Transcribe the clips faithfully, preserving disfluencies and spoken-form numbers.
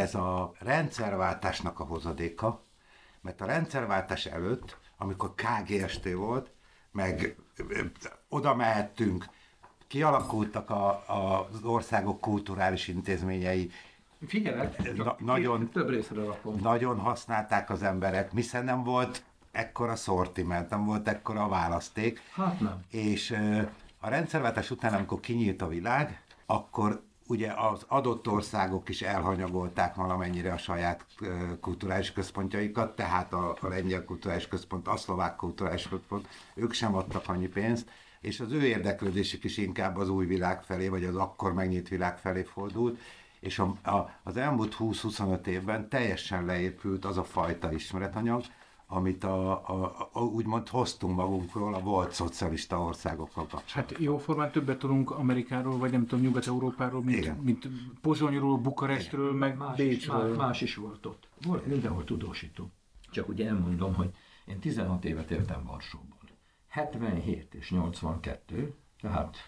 Ez a rendszerváltásnak a hozadéka, mert a rendszerváltás előtt, amikor ká gé es té volt, meg oda mehettünk, kialakultak a, a, az országok kulturális intézményei. Figyelek, na, nagyon, több részről rakom. Nagyon használták az emberek, hiszen nem volt ekkora szortiment, nem volt ekkora választék. Hát nem. És uh, a rendszerváltás után, amikor kinyílt a világ, akkor ugye az adott országok is elhanyagolták valamennyire a saját uh, kulturális központjaikat, tehát a, a lengyel kulturális központ, a szlovák kulturális központ, ők sem adtak annyi pénzt, és az ő érdeklődésük is inkább az új világ felé, vagy az akkor megnyílt világ felé fordult, és a, a, az elmúlt húsz-huszonöt évben teljesen leépült az a fajta ismeretanyag, amit a, a, a, úgymond hoztunk magunkról a volt szocialista országokkal kapcsolatban. Hát jóformán többet tudunk Amerikáról, vagy nem tudom, Nyugat-Európáról, mint, mint Pozsonyról, Bukarestről, igen, meg más Bécsről. Is, más, más is volt ott. Volt mindenhol tudósító. Csak ugye elmondom, hogy én tizenhat évet éltem Varsóban. hetvenhét és nyolcvankettő, tehát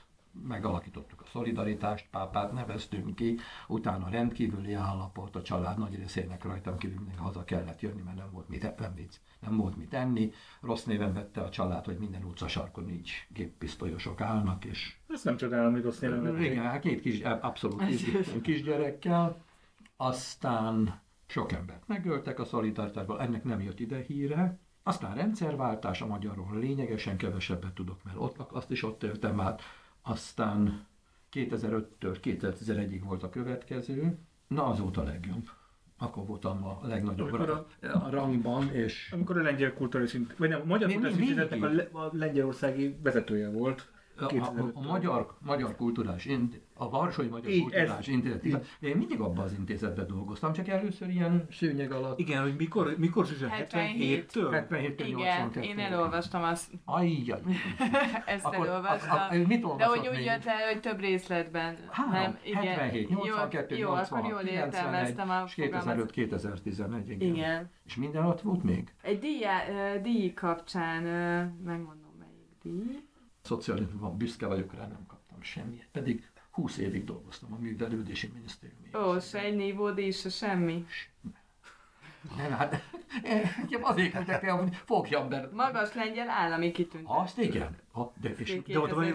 megalakítottuk a szolidaritást, pápát neveztünk ki, utána rendkívüli állapot, a család nagy részének rajtam kívül még haza kellett jönni, mert nem volt mit enni, nem volt mit enni. Rossz néven vette a család, hogy minden utcasarkon így géppisztolyosok állnak, és... Ezt nem csodálom, hogy rossz néven vette. Igen, hát két kis, abszolút kis, kisgyerekkel, aztán sok embert megöltek a szolidaritásból, ennek nem jött ide híre. Aztán rendszerváltás, a magyarról lényegesen kevesebbet tudok, mert ott, azt is ott éltem át. Aztán kétezer-öttől kétezer-tizenegyig volt a következő. Na, az volt a legjobb. Akkor voltam a legnagyobb a, a rangban, és... Amikor a lengyel kulturális, vagy nem, a magyar kulturális intézetnek a, le, a lengyelországi vezetője volt. A, a, a magyar, magyar kulturális, a Varsói Magyar é, Kulturális Intézet. Én mindig abban az intézetben dolgoztam, csak először ilyen szőnyeg alatt. Igen, hogy mikor, mikor is a hetvenhéttől? hetvenhéttől igen, én elolvastam azt. Ajjaj. Ezt akkor, elolvastam. A, a, mit olvasott de hogy úgy jött el, hogy több részletben. Há, nem, igen. hetvenhét, nyolcvankettő, jó, nyolcvanhat, jól értelmeztem a fogalmat. És kétezer-öt kétezer-tizenegy, igen. igen. És minden ott volt még? Egy díjá, díj kapcsán, megmondom melyik díj. Szocializmusban büszke vagyok rá, nem kaptam semmiet. Pedig húsz évig dolgoztam a művelődési minisztériumban. Ó, se egy nívódi, se semmi. Nem, hát azért kell, hogy fogjam be. Magas lengyel állami kitüntetés. Azt igen. Ha, de és de oda van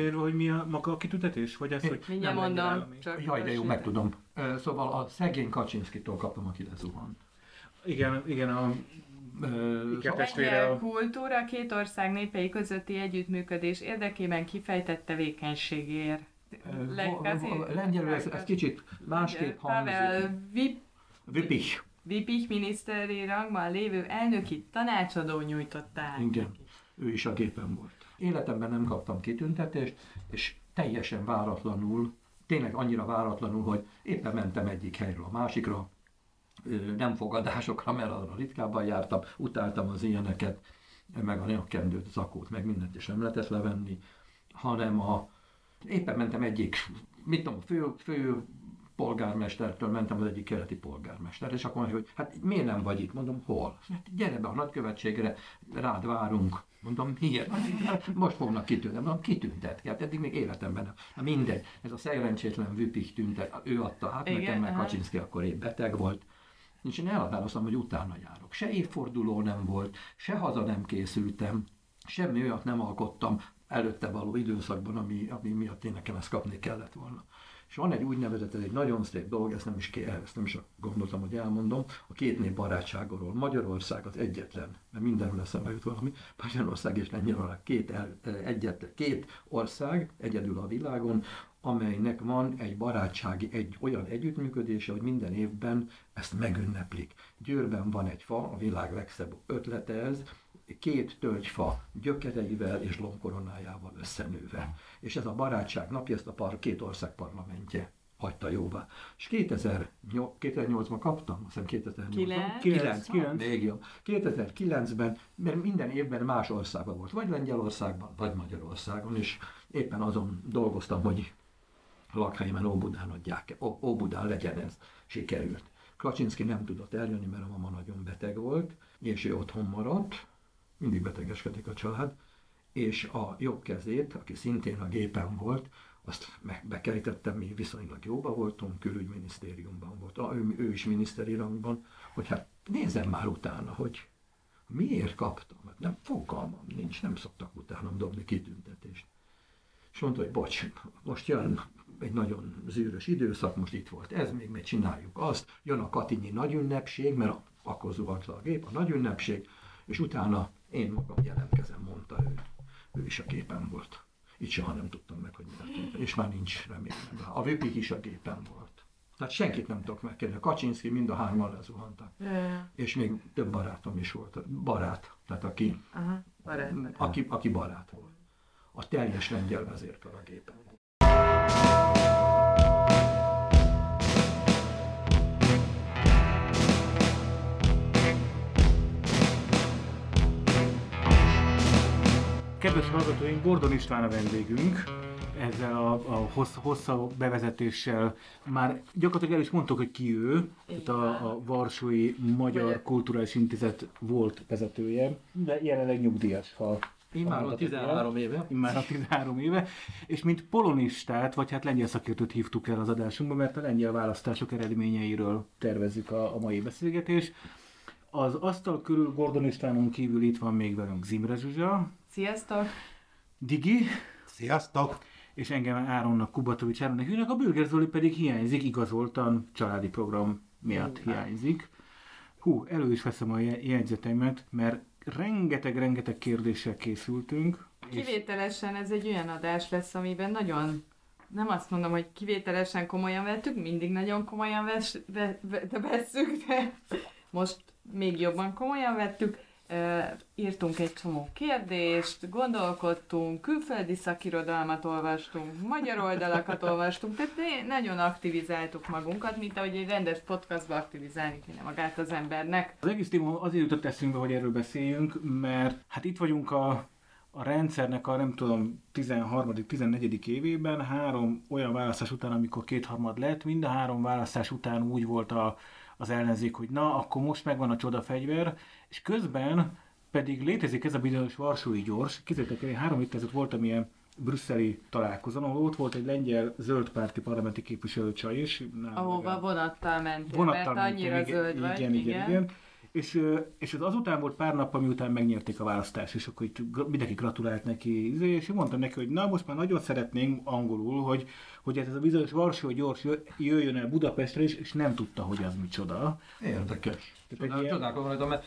írva, hogy mi a maga a kitüntetés? Vagy ez, hogy mindjárt mondom. Jaj, de jó, megtudom. Szóval a szegény Kaczynszkitól kaptam, aki lezuhant. Igen, igen, a... A kultúra két ország népei közötti együttműködés érdekében kifejtett tevékenységért. Lengyelül ez kicsit másképp hangzik. Pavel Wipich. Wipich miniszteri rangban lévő elnöki tanácsadó nyújtotta át. Igen, ő is a gépen volt. Életemben nem kaptam kitüntetést, és teljesen váratlanul, tényleg annyira váratlanul, hogy éppen mentem egyik helyről a másikra, nem fogadásokra, mert arra ritkábban jártam, utáltam az ilyeneket, meg a nyakkendőt, zakót, meg mindent is nem lehetett levenni, hanem a, éppen mentem egyik, mit tudom, fő, fő polgármestertől mentem az egyik keleti polgármester, és akkor mondja, hogy hát miért nem vagy itt? Mondom, hol? Hát gyere be a nagykövetségre, rád várunk. Mondom, miért? Most fognak kitüntetni. Mondom, kitüntetni. Hát eddig még életemben nem. Na mindegy, ez a szerencsétlen Wipich tüntet, ő adta hát nekem, meg Kaczynszki akkor épp beteg volt. És én elhatároztam, hogy utána járok. Se évforduló nem volt, se haza nem készültem, semmi olyat nem alkottam előtte való időszakban, ami, ami miatt én nekem ezt kapni kellett volna. És van egy úgynevezett, ez egy nagyon szép dolog, ezt nem is, kell, ezt nem is gondoltam, hogy elmondom, a két nép barátságáról. Magyarország az egyetlen, mert mindenről eszembe jut valami, Magyarország és Lengyelország két, két ország egyedül a világon, amelynek van egy barátsági, egy olyan együttműködése, hogy minden évben ezt megünneplik. Győrben van egy fa, a világ legszebb ötlete ez, két tölgyfa gyökereivel és lombkoronájával összenőve. És ez a barátság napja, ezt a par, két ország parlamentje hagyta jóvá. És kétezer-nyolcban kaptam, azt hiszem kétezer-nyolcban, kétezer-kilencben, mert minden évben más országban volt, vagy Lengyelországban, vagy Magyarországon, és éppen azon dolgoztam, hogy lakhelyemen Óbudán adják, Óbudán legyen ez, sikerült. Kaczynszki nem tudott eljönni, mert a mama nagyon beteg volt, és ő otthon maradt, mindig betegeskedik a család, és a jobb kezét, aki szintén a gépen volt, azt bekerítettem, mi viszonylag jóba voltunk, külügyminisztériumban volt, ah, ő, ő is miniszteri rangban, hogy hát nézem már utána, hogy miért kaptam, hát nem, fogalmam nincs, nem szoktak utánam dobni kitüntetést. És mondta, hogy bocs, most jön egy nagyon zűrös időszak, most itt volt ez, még meg csináljuk azt, jön a katinyi nagy ünnepség, mert akkor zuhant le a gép, a nagy ünnepség, és utána én magam jelentkezem, mondta ő. Ő is a gépen volt. Itt soha nem tudtam meg, hogy mi történt. És már nincs reményem. A Vöpik is a gépen volt. Tehát senkit nem tudok megkérni. A Kaczynszki mind a hárman lezuhantak. És még több barátom is volt. Barát. Tehát aki, aha, barát, barát. Aki, aki barát volt. A teljes lengyel vezérkar a gépen volt. Kedves hallgatóink, Gordon István a vendégünk, ezzel a, a hossz, hosszabb bevezetéssel már gyakorlatilag el is mondtuk, hogy ki ő, tehát a, a Varsói Magyar Kulturális Intézet volt vezetője, de jelenleg nyugdíjas, ha immáron tizenhárom éve. Immáron tizenhárom éve. És mint polonistát, vagy hát lengyel szakértőt hívtuk el az adásunkba, mert a lengyel választások eredményeiről tervezzük a, a mai beszélgetést. Az asztal körül Gordon Istvánon kívül itt van még velünk Zimre Zsuzsa. Sziasztok! Digi. Sziasztok! És engem Áronnak, Kubatovics Áronnak hívnak, a Bürger Zoli pedig hiányzik, igazoltan családi program miatt hú, hiányzik. Hú, elő is veszem a jegyzeteimet, mert rengeteg-rengeteg kérdéssel készültünk. Kivételesen ez egy olyan adás lesz, amiben nagyon, nem azt mondom, hogy kivételesen komolyan vettük, mindig nagyon komolyan ves, ve, ve, de vesszük, de most még jobban komolyan vettük. E, írtunk egy csomó kérdést, gondolkodtunk, külföldi szakirodalmat olvastunk, magyar oldalakat olvastunk, tehát nagyon aktivizáltuk magunkat, mint ahogy egy rendes podcastba aktivizálni kéne magát az embernek. Az egész téma azért jutott eszünkbe, hogy erről beszéljünk, mert hát itt vagyunk a, a rendszernek a nem tudom tizenharmadik-tizennegyedik évében, három olyan választás után, amikor kétharmad lett, mind a három választás után úgy volt a az ellenzék, hogy na, akkor most megvan a csodafegyver, és közben pedig létezik ez a bizonyos varsói gyors. Képzeljétek el, három héttel ezelőtt voltam ilyen brüsszeli találkozón, ahol ott volt egy lengyel zöldpárti parlamenti képviselő csaj is. Ahova a... vonattal mentél, vonattal mert annyira mentél, zöld igen, vagy. Igen, igen, igen. És, és az azután volt pár nap, miután megnyerték a választást, és akkor itt mindenki gratulált neki, és mondtam neki, hogy na, most már nagyon szeretnénk angolul, hogy, hogy ez a bizonyos Varsói gyors jöjjön el Budapestre is, és nem tudta, hogy ez micsoda. Érdekes. Csodálkozom, mert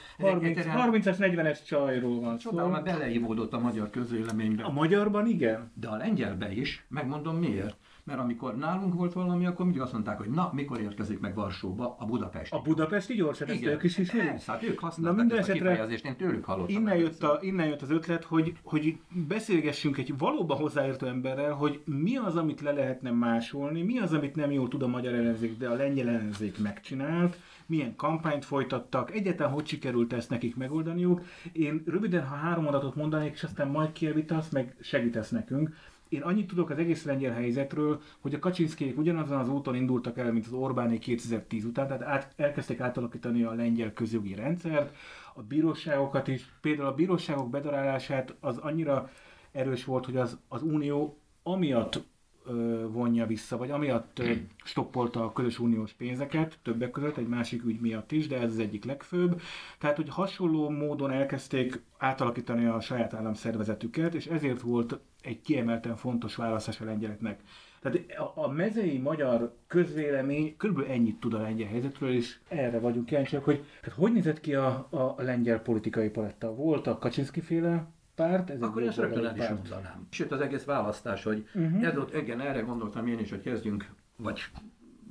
harmincas, negyvenes csajról van szó. Csodálom, mert beleívódott a magyar közvéleménybe. A magyarban igen? De a lengyelben is, megmondom miért. Mert amikor nálunk volt valami, akkor mindig azt mondták, hogy na, mikor érkezik meg Varsóba a Budapesti. A budapesti gyorsan, ezt ők is is ők? Hát ők használták ezt a kifejezést, én tőlük hallottam. Innen jött, a, innen jött az ötlet, hogy, hogy beszélgessünk egy valóban hozzáértő emberrel, hogy mi az, amit le lehetne másolni, mi az, amit nem jól tud a magyar ellenzék, de a lengyel ellenzék megcsinált, milyen kampányt folytattak, egyáltalán hogy sikerült ezt nekik megoldaniuk. Én röviden, ha három mondatot mondanék, és aztán majd kijavítasz, meg segítesz nekünk. Én annyit tudok az egész lengyel helyzetről, hogy a Kaczynszkijék ugyanazon az úton indultak el, mint az Orbánék kétezer-tíz után, tehát át, elkezdték átalakítani a lengyel közjogi rendszert, a bíróságokat is. Például a bíróságok bedarálását az annyira erős volt, hogy az, az Unió amiatt ö, vonja vissza, vagy amiatt ö, stoppolta a közös uniós pénzeket, többek között, egy másik ügy miatt is, de ez az egyik legfőbb. Tehát, hogy hasonló módon elkezdték átalakítani a saját államszervezetüket, és ezért volt egy kiemelten fontos választás a lengyeleknek. Tehát a, a mezei magyar közvélemény körülbelül ennyit tud a lengyel helyzetről, és erre vagyunk kíváncsiak, hogy tehát hogy nézett ki a, a lengyel politikai paletta? Volt a Kaczynszki-féle párt? Ez akkor ezt rögtön el is mondanám. Sőt, az egész választás, hogy uh-huh. ez ott, igen, erre gondoltam én is, hogy kezdjünk, vagy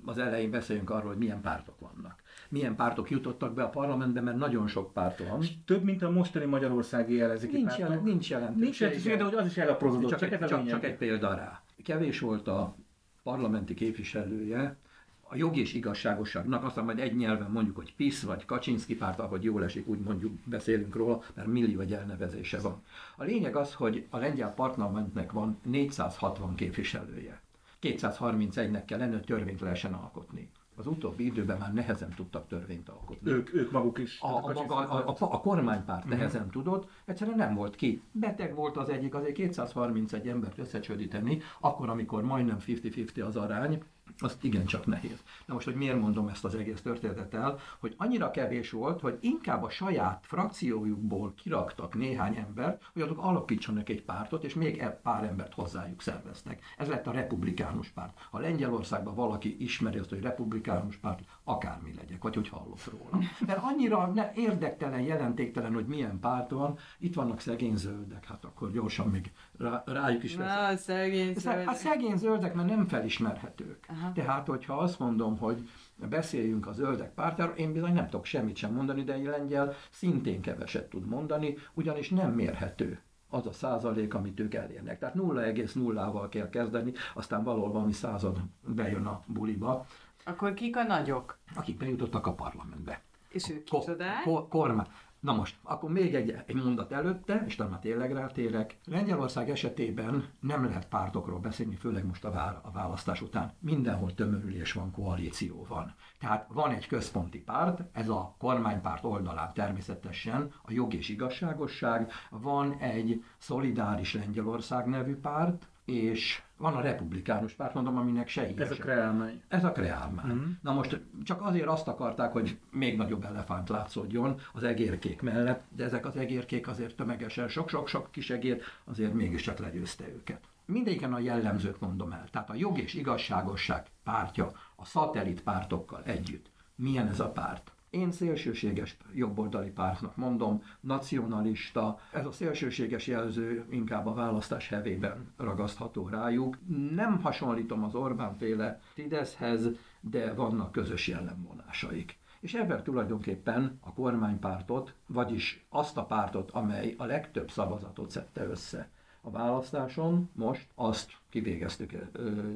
az elején beszéljünk arról, hogy milyen pártok vannak. Milyen pártok jutottak be a parlamentbe, mert nagyon sok párt van. És több, mint a mostani magyarországi ellenzéki nincs pártok. Jelen, nincs jelentősége. Nincs jelentősége, de az is elaprózódott. Csak, csak, csak, csak egy példa rá. Kevés volt a parlamenti képviselője a jog és igazságosságnak, aztán majd egy nyelven mondjuk, hogy PiS vagy Kaczynszki párt, ahogy jól esik, úgy mondjuk beszélünk róla, mert millió egy elnevezése van. A lényeg az, hogy a lengyel parlamentnek van négyszázhatvan képviselője. kétszázharmincegynek kell lenni, hogy törvényt lehessen alkotni. az utóbbi időben már nehezen tudtak törvényt alkotni. Ők, ők maguk is. A, a, a, a, a, a kormánypárt nehezen uh-huh. tudott, egyszerűen nem volt ki. Beteg volt az egyik, azért kétszázharmincegy embert összecsődíteni, akkor, amikor majdnem fifty-fifty az arány, az igencsak nehéz. Na most, hogy miért mondom ezt az egész történetet el, hogy annyira kevés volt, hogy inkább a saját frakciójukból kiraktak néhány embert, hogy azok alapítsanak egy pártot, és még pár embert hozzájuk szerveztek. Ez lett a republikánus párt. Ha Lengyelországban valaki ismeri azt, hogy republikánus párt, akármi legyek, vagy hogy hallok róla. Mert annyira érdektelen, jelentéktelen, hogy milyen párt van, itt vannak szegény zöldek, hát akkor gyorsan még rá, rájuk is lesz. Na, szegény zöldek. Hát szegény zöldek, mert nem felismerhetők. Aha. Tehát, hogyha azt mondom, hogy beszéljünk a zöldek pártáról, én bizony nem tudok semmit sem mondani, de egy lengyel szintén keveset tud mondani, ugyanis nem mérhető az a százalék, amit ők elérnek. Tehát nulla egész nullával kell kezdeni, aztán valahol valami század bejön a buliba. Akkor kik a nagyok? Akik bejutottak a parlamentbe. És ők kicsodák? Ko- kormány. Na most, akkor még egy, egy mondat előtte, és talán tényleg rátérek. Lengyelország esetében nem lehet pártokról beszélni, főleg most a választás után. Mindenhol tömörülés van, koalíció van. Tehát van egy központi párt, ez a kormánypárt oldalán természetesen a Jog és Igazságosság, van egy Szolidáris Lengyelország nevű párt, és van a republikánus párt, mondom, aminek se híres. Ez a kreálmány. Ez a kreálmány. Mm-hmm. Na most csak azért azt akarták, hogy még nagyobb elefánt látszódjon az egérkék mellett, de ezek az egérkék azért tömegesen, sok-sok-sok kis egér azért mégiscsak legyőzte őket. Mindegyiken a jellemzőt mondom el. Tehát a Jog és Igazságosság pártja a szatellit pártokkal együtt. Milyen ez a párt? Én szélsőséges jobboldali pártnak mondom, nacionalista, ez a szélsőséges jelző inkább a választás hevében ragasztható rájuk. Nem hasonlítom az Orbán-féle Fideszhez, de vannak közös jellemvonásaik. És ebben tulajdonképpen a kormánypártot, vagyis azt a pártot, amely a legtöbb szavazatot szedte össze a választáson, most azt kivégeztük,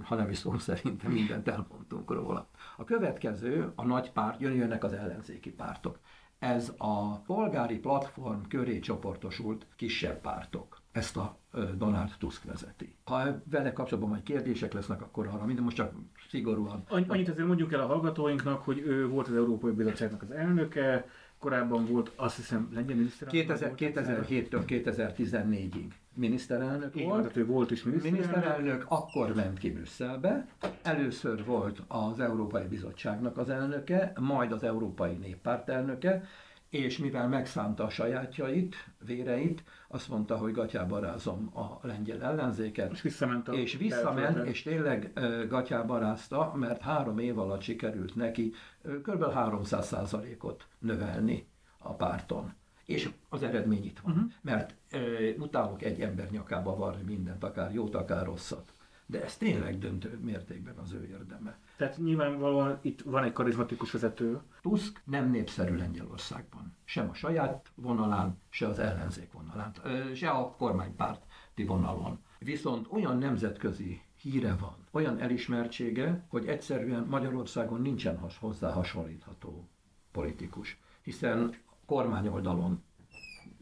ha nem is szó szerintem mindent elmondtunk róla. A következő, a nagy párt, jön, jönnek az ellenzéki pártok. Ez a polgári platform köré csoportosult kisebb pártok. Ezt a Donald Tusk vezeti. Ha vele kapcsolatban majd kérdések lesznek, akkor arra minden, most csak szigorúan. Annyit azért mondjuk el a hallgatóinknak, hogy ő volt az Európai Bizottságnak az elnöke, korábban volt, azt hiszem, lengyel miniszterelnök. kétezer-héttől kétezer-tizennégyig miniszterelnök volt. Én, tehát ő volt is miniszterelnök. Miniszterelnök akkor ment ki Brüsszelbe. Először volt az Európai Bizottságnak az elnöke, majd az Európai Néppárt elnöke, és mivel megszánta a sajátjait, véreit, azt mondta, hogy gatyába rázom a lengyel ellenzéket. És visszament. És visszament, és tényleg gatyába rázta, mert három év alatt sikerült neki kb. háromszáz százalékot növelni a párton. És az eredmény itt van. Uh-huh. Mert ö, utálok egy ember nyakába varni mindent, akár jót, akár rosszat. De ez tényleg döntő mértékben az ő érdeme. Tehát nyilvánvalóan itt van egy karizmatikus vezető. Tusk nem népszerű Lengyelországban. Sem a saját vonalán, se az ellenzék vonalán, se a kormánypárti vonalon. Viszont olyan nemzetközi híre van, olyan elismertsége, hogy egyszerűen Magyarországon nincsen hozzá hasonlítható politikus. Hiszen kormányoldalon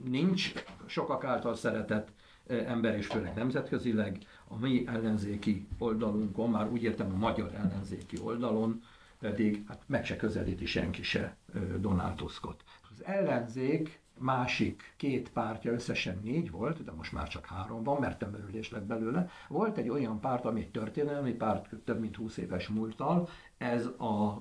nincs, sokak által szeretett ember, és főleg nemzetközileg. A mi ellenzéki oldalunkon, már úgy értem a magyar ellenzéki oldalon, pedig hát meg se közelíti senki se Donald Tuskot. Az ellenzék másik két pártja, összesen négy volt, de most már csak három van, mert tömörülés lett belőle. Volt egy olyan párt, ami egy történelmi párt, több mint húsz éves múlttal, ez a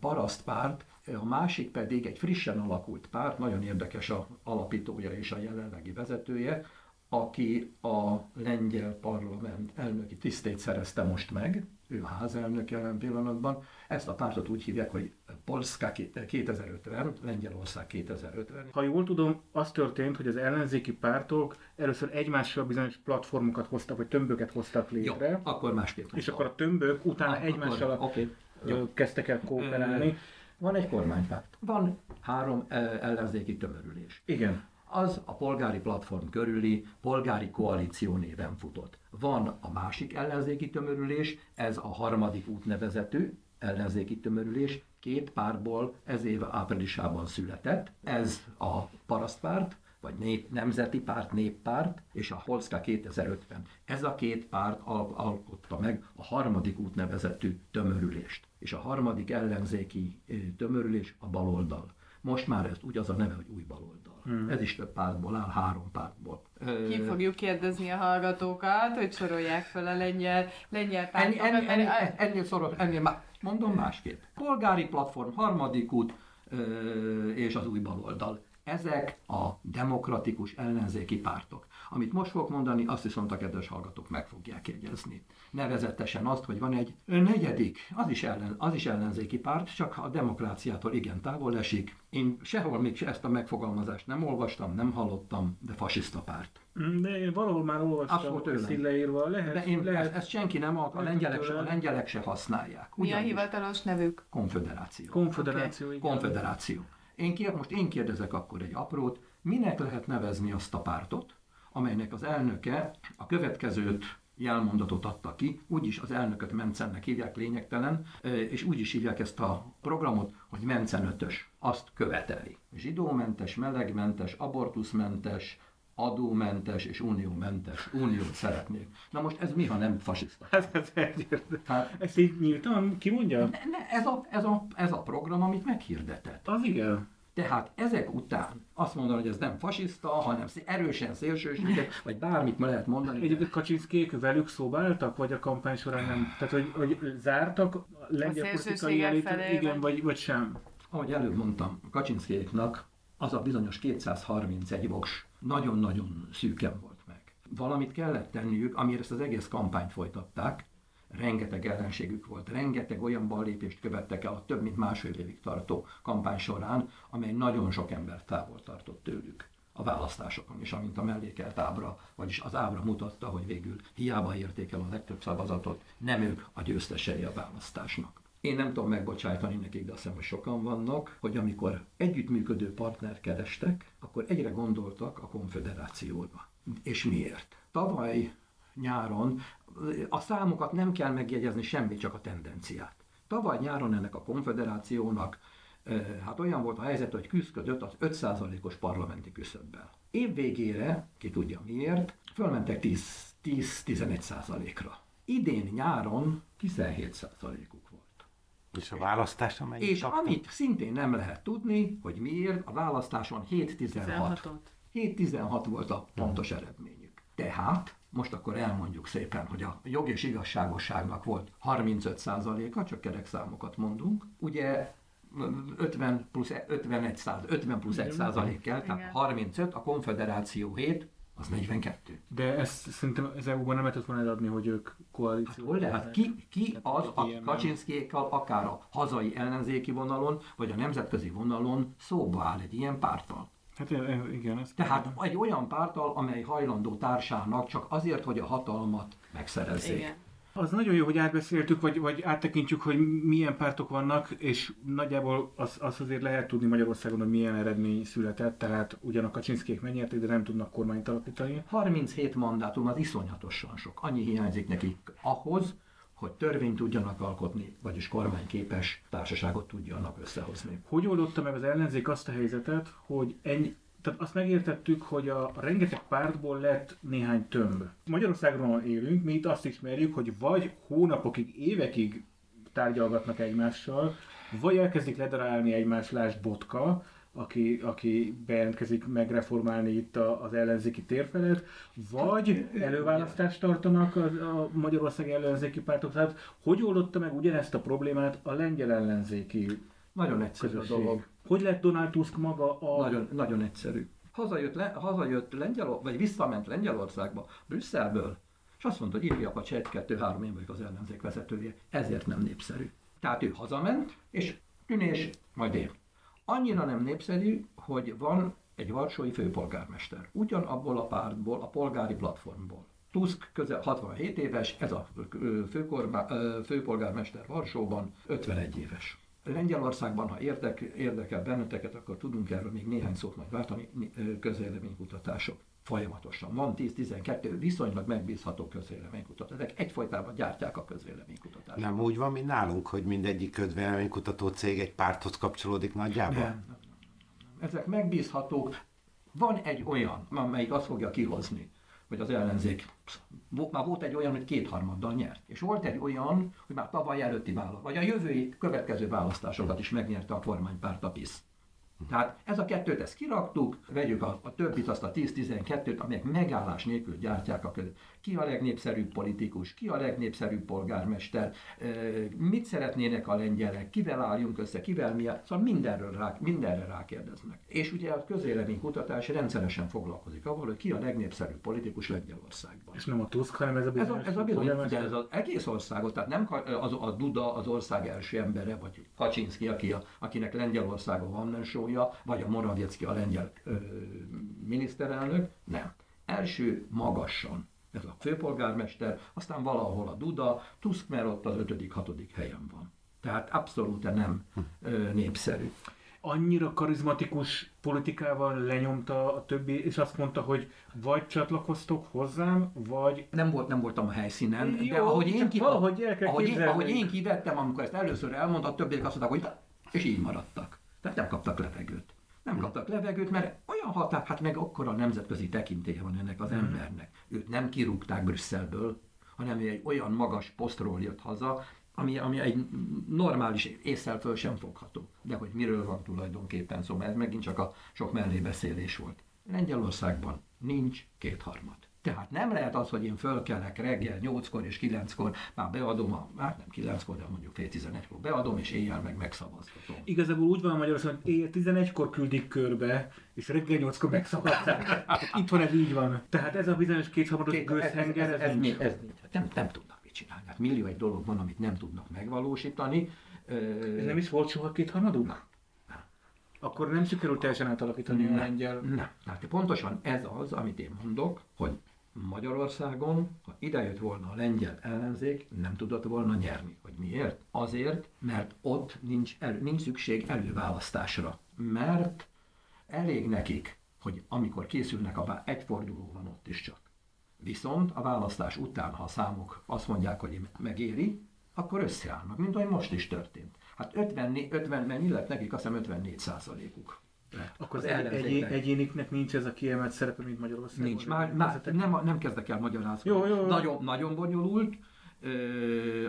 paraszt párt, a másik pedig egy frissen alakult párt, nagyon érdekes a alapítója és a jelenlegi vezetője, aki a lengyel parlament elnöki tisztét szerezte most meg, ő a házelnök jelen pillanatban. Ezt a pártot úgy hívják, hogy Polska kétezer-ötven, Lengyelország kétezer-ötven. Ha jól tudom, az történt, hogy az ellenzéki pártok először egymással bizonyos platformokat hoztak, vagy tömböket hoztak létre. Jó, akkor másképp. És akkor a tömbök utána Á, egymással akkor, okay. kezdtek el kooperálni. Van egy kormánypárt. Van három ellenzéki tömörülés. Igen. Az a polgári platform körüli polgári koalíció néven futott. Van a másik ellenzéki tömörülés, ez a harmadik út nevezetű ellenzéki tömörülés, két párból ez év áprilisában született, ez a parasztpárt, vagy nép, nemzeti párt, néppárt, és a Polska kétezer-ötven. Ez a két párt al- alkotta meg a harmadik út nevezetű tömörülést. és a harmadik ellenzéki tömörülés a baloldal. Most már ez úgy az a neve, hogy új baloldal. Hmm. Ez is több pártból áll, három pártból. Ki fogjuk kérdezni a hallgatókat, hogy sorolják fel a lengyel, lengyel pártokat. Ennél, ennél, ennél, ennél, ennél szoros, ennél má, mondom másképp. Polgári platform, harmadik út és az új baloldal. Ezek a demokratikus ellenzéki pártok. Amit most fogok mondani, azt viszont a kedves hallgatók meg fogják jegyezni. Nevezetesen azt, hogy van egy negyedik, az is, ellen, az is ellenzéki párt, csak a demokráciától igen távol esik. Én sehol még ezt a megfogalmazást nem olvastam, nem hallottam, de fasiszta párt. De én valahol már olvastam ezt így leírva. Lehet, de én, lehet, ezt, ezt senki nem akar, a lengyelek, se, a lengyelek se használják. Ugyanis mi a hivatalos nevük? Konföderáció. Konföderáció, okay. Konföderáció. Én kér, most én kérdezek akkor egy aprót, minek lehet nevezni azt a pártot, amelynek az elnöke a következőt jelmondatot adta ki, úgyis az elnököt Mencennek hívják, lényegtelen, és úgyis hívják ezt a programot, hogy Mencen ötös, azt követeli. Zsidómentes, melegmentes, abortuszmentes, adómentes és uniómentes, uniót szeretnék. Na most ez mi, ha nem fasiszta? Ez, ez egyértelmű. Hát, ezt így nyíltan kimondja? Ne, ne, ez, a, ez, a, ez a program, amit meghirdetett. Az igen. Tehát ezek után azt mondanom, hogy ez nem fasiszta, hanem erősen szélsőséges, vagy bármit ma lehet mondani. Egyébként Kaczynszkék velük szóba álltak, vagy a kampány során nem? Tehát, hogy, hogy zártak lengyel politikai elitet, igen, vagy, vagy sem? Ahogy előbb mondtam, Kaczynszkéknak az a bizonyos kétszázharmincegy voks nagyon-nagyon szűken volt meg. Valamit kellett tenniük, amire ezt az egész kampányt folytatták. Rengeteg ellenségük volt, rengeteg olyan ballépést követtek el a több mint másfél évig tartó kampány során, amely nagyon sok embert távol tartott tőlük a választásokon is, amint a mellékelt ábra, vagyis az ábra mutatta, hogy végül hiába érték el a legtöbb szavazatot, nem ők a győztesei a választásnak. Én nem tudom megbocsájtani nekik, de azt hiszem, hogy sokan vannak, hogy amikor együttműködő partnert kerestek, akkor egyre gondoltak a konföderációra. És miért? Tavaly nyáron, a számokat nem kell megjegyezni, semmi, csak a tendenciát. Tavaly nyáron ennek a konföderációnak hát olyan volt a helyzet, hogy küzdött az öt százalékos parlamenti küszöbbel. Év végére, ki tudja miért, fölmentek tíz-tizenegy százalékra. Idén nyáron tizenhét százalékuk volt. És a választáson mennyit és kaptam? Amit szintén nem lehet tudni, hogy miért, a választáson hét tizenhat volt a pontos eredményük. Tehát most akkor elmondjuk szépen, hogy a jog és igazságosságnak volt harmincöt százaléka, csak kerek számokat mondunk. Ugye ötven plusz egy százalék kell, tehát igen. harmincöt, a konföderáció hét, az negyvenkettő. De ezt szerintem az é u-ban nem lehetett volna eladni, hogy ők koalícióban. Hát, hát ki, ki az a Kaczynszkékkal akár a hazai ellenzéki vonalon, vagy a nemzetközi vonalon szóba áll egy ilyen párttal? Hát igen. Ez tehát egy olyan párttal, amely hajlandó társának csak azért, hogy a hatalmat megszerezzék. Igen. Az nagyon jó, hogy átbeszéltük, vagy, vagy áttekintjük, hogy milyen pártok vannak, és nagyjából azt az azért lehet tudni Magyarországon, hogy milyen eredmény született, tehát ugyan a Kaczynszkék megnyerték, de nem tudnak kormányt alapítani. harminchét mandátum, az iszonyatosan sok. Annyi hiányzik nekik ahhoz, hogy törvényt tudjanak alkotni, vagyis kormányképes társaságot tudjanak összehozni. Hogy oldotta meg az ellenzék azt a helyzetet, hogy ennyi, tehát azt megértettük, hogy a rengeteg pártból lett néhány tömb. Magyarországon élünk, mi itt azt ismerjük, hogy vagy hónapokig, évekig tárgyalgatnak egymással, vagy elkezdik ledarálni egymást, lásd Botka, aki, aki bejelentkezik megreformálni itt a, az ellenzéki térfelet, vagy előválasztást tartanak a, a Magyarország ellenzéki pártok. Tehát hogy oldotta meg ugyanezt a problémát a lengyel ellenzéki? Nagyon egyszerű a dolog. Hogy lett Donald Tusk maga a... Nagyon, nagyon egyszerű. Hazajött, le, hazajött Lengyel, vagy visszament Lengyelországba, Brüsszelből, és azt mondta, hogy írja a egy kettő három, én vagyok az ellenzék vezetője, ezért nem népszerű. Tehát ő hazament, és tűnés, majd én. Annyira nem népszerű, hogy van egy varsói főpolgármester. Ugyanabból a pártból, a polgári platformból. Tusk közel hatvanhét éves, ez a főkormá, főpolgármester Varsóban ötvenegy éves. Lengyelországban, ha érdek, érdekel benneteket, akkor tudunk erről még néhány szót majd váltani, közvéleménykutatások folyamatosan. Van tíz-tizenkettő viszonylag megbízható közvéleménykutatás. Ezek egyfolytában gyártják a közvéleménykutatást. Nem úgy van, mint nálunk, hogy mindegyik közvéleménykutató cég egy párthoz kapcsolódik nagyjából? Nem, nem, nem, nem. Ezek megbízhatók. Van egy olyan, amelyik azt fogja kihozni, hogy az ellenzék, már volt egy olyan, hogy kétharmaddal nyert. És volt egy olyan, hogy már tavaly előtti választás, vagy a jövő következő választásokat is megnyerte a kormánypárt, a PISZ. Tehát ez a kettőt, ezt kiraktuk, vegyük a, a többit, azt a tíz-tizenkettőt, amelyek megállás nélkül gyártják a között. Ki a legnépszerűbb politikus, ki a legnépszerűbb polgármester, mit szeretnének a lengyelek, kivel álljunk össze, kivel mi áll... Szóval mindenről rá, mindenre rákérdeznek. És ugye a közvéleménykutatás rendszeresen foglalkozik avval, hogy ki a legnépszerűbb politikus Lengyelországban. És nem a Tusk, hanem ez a bizonyos... Ez, a, ez, a bizonyos, ez az egész országot, tehát nem az, a Duda az ország első embere, vagy Kaczynszki, aki a, akinek Lengyelországon van, nem so, vagy a Morawiecki, a lengyel ö, miniszterelnök, nem. Első magasan ez a főpolgármester, aztán valahol a Duda, Tusk már ott az ötödik-hatodik helyen van. Tehát abszolút nem ö, népszerű. Annyira karizmatikus politikával lenyomta a többi, és azt mondta, hogy vagy csatlakoztok hozzám, vagy... Nem, volt, nem voltam a helyszínen, jó, de ahogy én, ki, ahogy, ahogy, ahogy én kivettem, amikor ezt először elmondta, a többiek azt mondták, hogy és így maradtak. Tehát nem kaptak levegőt. Nem kaptak levegőt, mert olyan határ, hát meg akkora nemzetközi tekintélye van ennek az embernek. Őt nem kirúgták Brüsszelből, hanem egy olyan magas posztról jött haza, ami, ami egy normális észszel föl sem fogható. De hogy miről van tulajdonképpen szó, mert ez megint csak a sok mellébeszélés volt. Lengyelországban nincs kétharmad. Tehát nem lehet az, hogy én fölkelek reggel nyolckor és kilenckor, már beadom, a, már nem kilenckor, de mondjuk fél tizenegykor beadom, és éjjel meg megszavaztatom. Igazából úgy van Magyarországon, hogy éjjel tizenegykor küldik körbe, és reggel nyolckor megszavazták. Itthon ez így van. Tehát ez a bizonyos kétharmados Két, gőzhenger, ez, ez, ez, ez nincs. Ez, ez, nem, nem tudnak mit csinálni. Hát millió egy dolog van, amit nem tudnak megvalósítani. Ez nem is volt soha kétharmadúnak? Akkor nem sikerült teljesen átalakítani nem, a lengyel. Nem. Tehát pontosan ez az, amit én mondok, hogy Magyarországon, ha idejött volna a lengyel ellenzék, nem tudott volna nyerni. Hogy miért? Azért, mert ott nincs, elő, nincs szükség előválasztásra. Mert elég nekik, hogy amikor készülnek, a egy forduló van ott is csak. Viszont a választás után, ha a számok azt mondják, hogy megéri, akkor összeállnak, mint ahogy most is történt. Hát ötven, ötven mennyi lett nekik, azt hiszem ötvennégy százalékuk. Akkor az egy, egyéniknek nincs ez a kiemelt szerepe, mint Magyarországon? Nincs, már, már nem, nem kezdek el magyarázni. Jó, jó, jó. Nagyon, nagyon bonyolult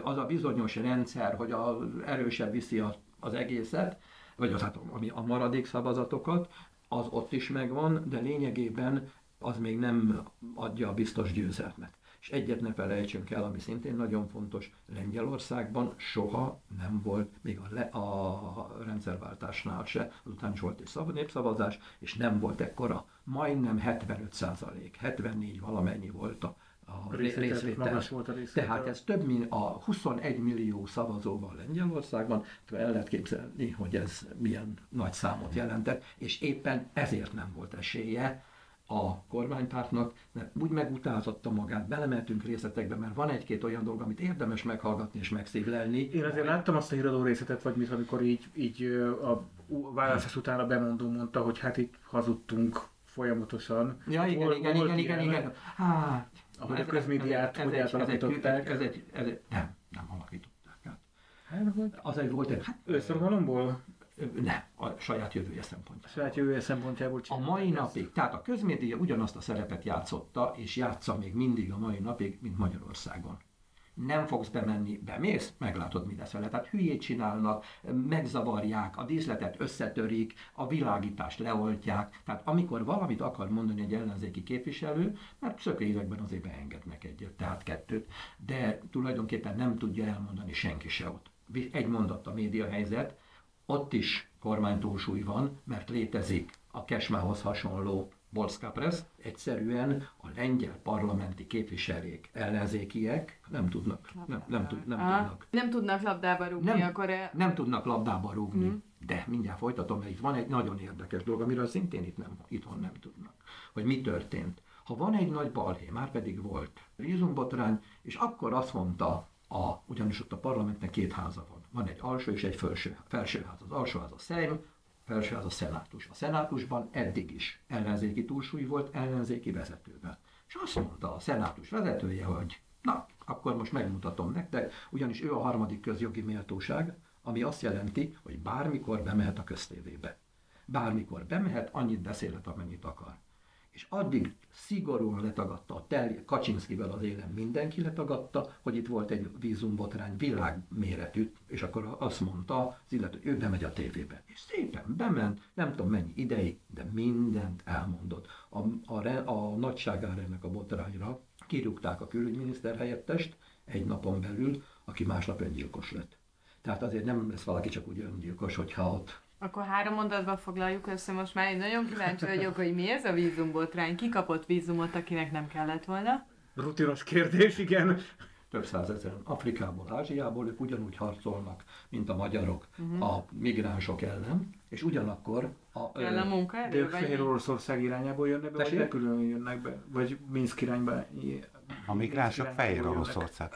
az a bizonyos rendszer, hogy a erősebb viszi az egészet, vagy az, hát, ami a maradék szavazatokat, az ott is megvan, de lényegében az még nem adja a biztos győzelmet. És egyet ne felejtsünk el, ami szintén nagyon fontos, Lengyelországban soha nem volt, még a, le, a rendszerváltásnál se, azután is volt egy népszavazás, és nem volt ekkora, majdnem hetvenöt százalék, hetvennégy valamennyi volt a, a részvétel. Tehát ez több, mint a huszonegy millió szavazóval Lengyelországban, el lehet képzelni, hogy ez milyen nagy számot jelentett, és éppen ezért nem volt esélye a kormánypártnak, mert úgy megutázatta magát, belemeltünk részletekbe, mert van egy-két olyan dolog, amit érdemes meghallgatni és megszívlelni. Én azért hogy... láttam azt a híradó részletet, vagy mit, amikor így, így a választás után a bemondó mondta, hogy hát itt hazudtunk folyamatosan. Ja, igen, Hol, igen, igen, igen, igen. Hát, ahogy a közmédiát, hogy átalakították. Ez egy, ez egy, nem, nem alakították át. Hát, hogy... Az egy volt egy... Hát, összorgalomból? Nem, a saját jövője szempontjából. A saját jövője szempontjából csinálják. A mai napig, tehát a közmédia ugyanazt a szerepet játszotta, és játsza még mindig a mai napig, mint Magyarországon. Nem fogsz bemenni, bemész, meglátod, mi lesz vele. Tehát hülyét csinálnak, megzavarják, a díszletet összetörik, a világítást leoltják. Tehát amikor valamit akar mondani egy ellenzéki képviselő, mert szökőívekben azért beengednek egyet, tehát kettőt, de tulajdonképpen nem tudja elmondani senki se ott. Egy mondat a média helyzet. Ott is kormánytúlsúly van, mert létezik a Kesmához hasonló Polska Press. Egyszerűen a lengyel parlamenti képviselők ellenzékiek nem tudnak, nem, nem, tud, nem tudnak. Nem tudnak labdába rúgni, nem, akkor... El... Nem tudnak labdába rúgni, hmm. De mindjárt folytatom, mert itt van egy nagyon érdekes dolog, amiről szintén itt nem, itthon nem tudnak, hogy mi történt. Ha van egy nagy balhé, már pedig volt vízumbotrány, és akkor azt mondta, A, ugyanis ott a parlamentnek két háza van. Van egy alsó és egy felső, felsőház. Az alsóház a Sejm, a felsőház a szenátus. A szenátusban eddig is ellenzéki túlsúly volt ellenzéki vezetővel. És azt mondta a szenátus vezetője, hogy na, akkor most megmutatom nektek, ugyanis ő a harmadik közjogi méltóság, ami azt jelenti, hogy bármikor bemehet a köztévébe. Bármikor bemehet, annyit beszélhet, amennyit akar. És addig szigorúan letagadta a teljes, Kaczynszkivel az élen mindenki letagadta, hogy itt volt egy vízumbotrány világméretű, és akkor azt mondta az illető, hogy ő bemegy a tévébe. És szépen bement, nem tudom mennyi ideig, de mindent elmondott. A, a, a nagyságára ennek a botrányra kirúgták a külügyminiszter helyettest egy napon belül, aki másnap öngyilkos lett. Tehát azért nem lesz valaki csak úgy öngyilkos, hogyha ott... Akkor három mondatban foglaljuk össze, most már én nagyon kíváncsi vagyok, hogy mi ez a vízumbotrány, ki kapott vízumot, akinek nem kellett volna? Rutinos kérdés, igen. Több százezeren Afrikából, Ázsiából, ők ugyanúgy harcolnak, mint a magyarok uh-huh. a migránsok ellen, és ugyanakkor a... Ellen munkaerő, vagy? De Fehér Oroszország irányából jönnek be, vagy külön jönnek be, vagy Minszk irányba... A migránsok Fehér Oroszország.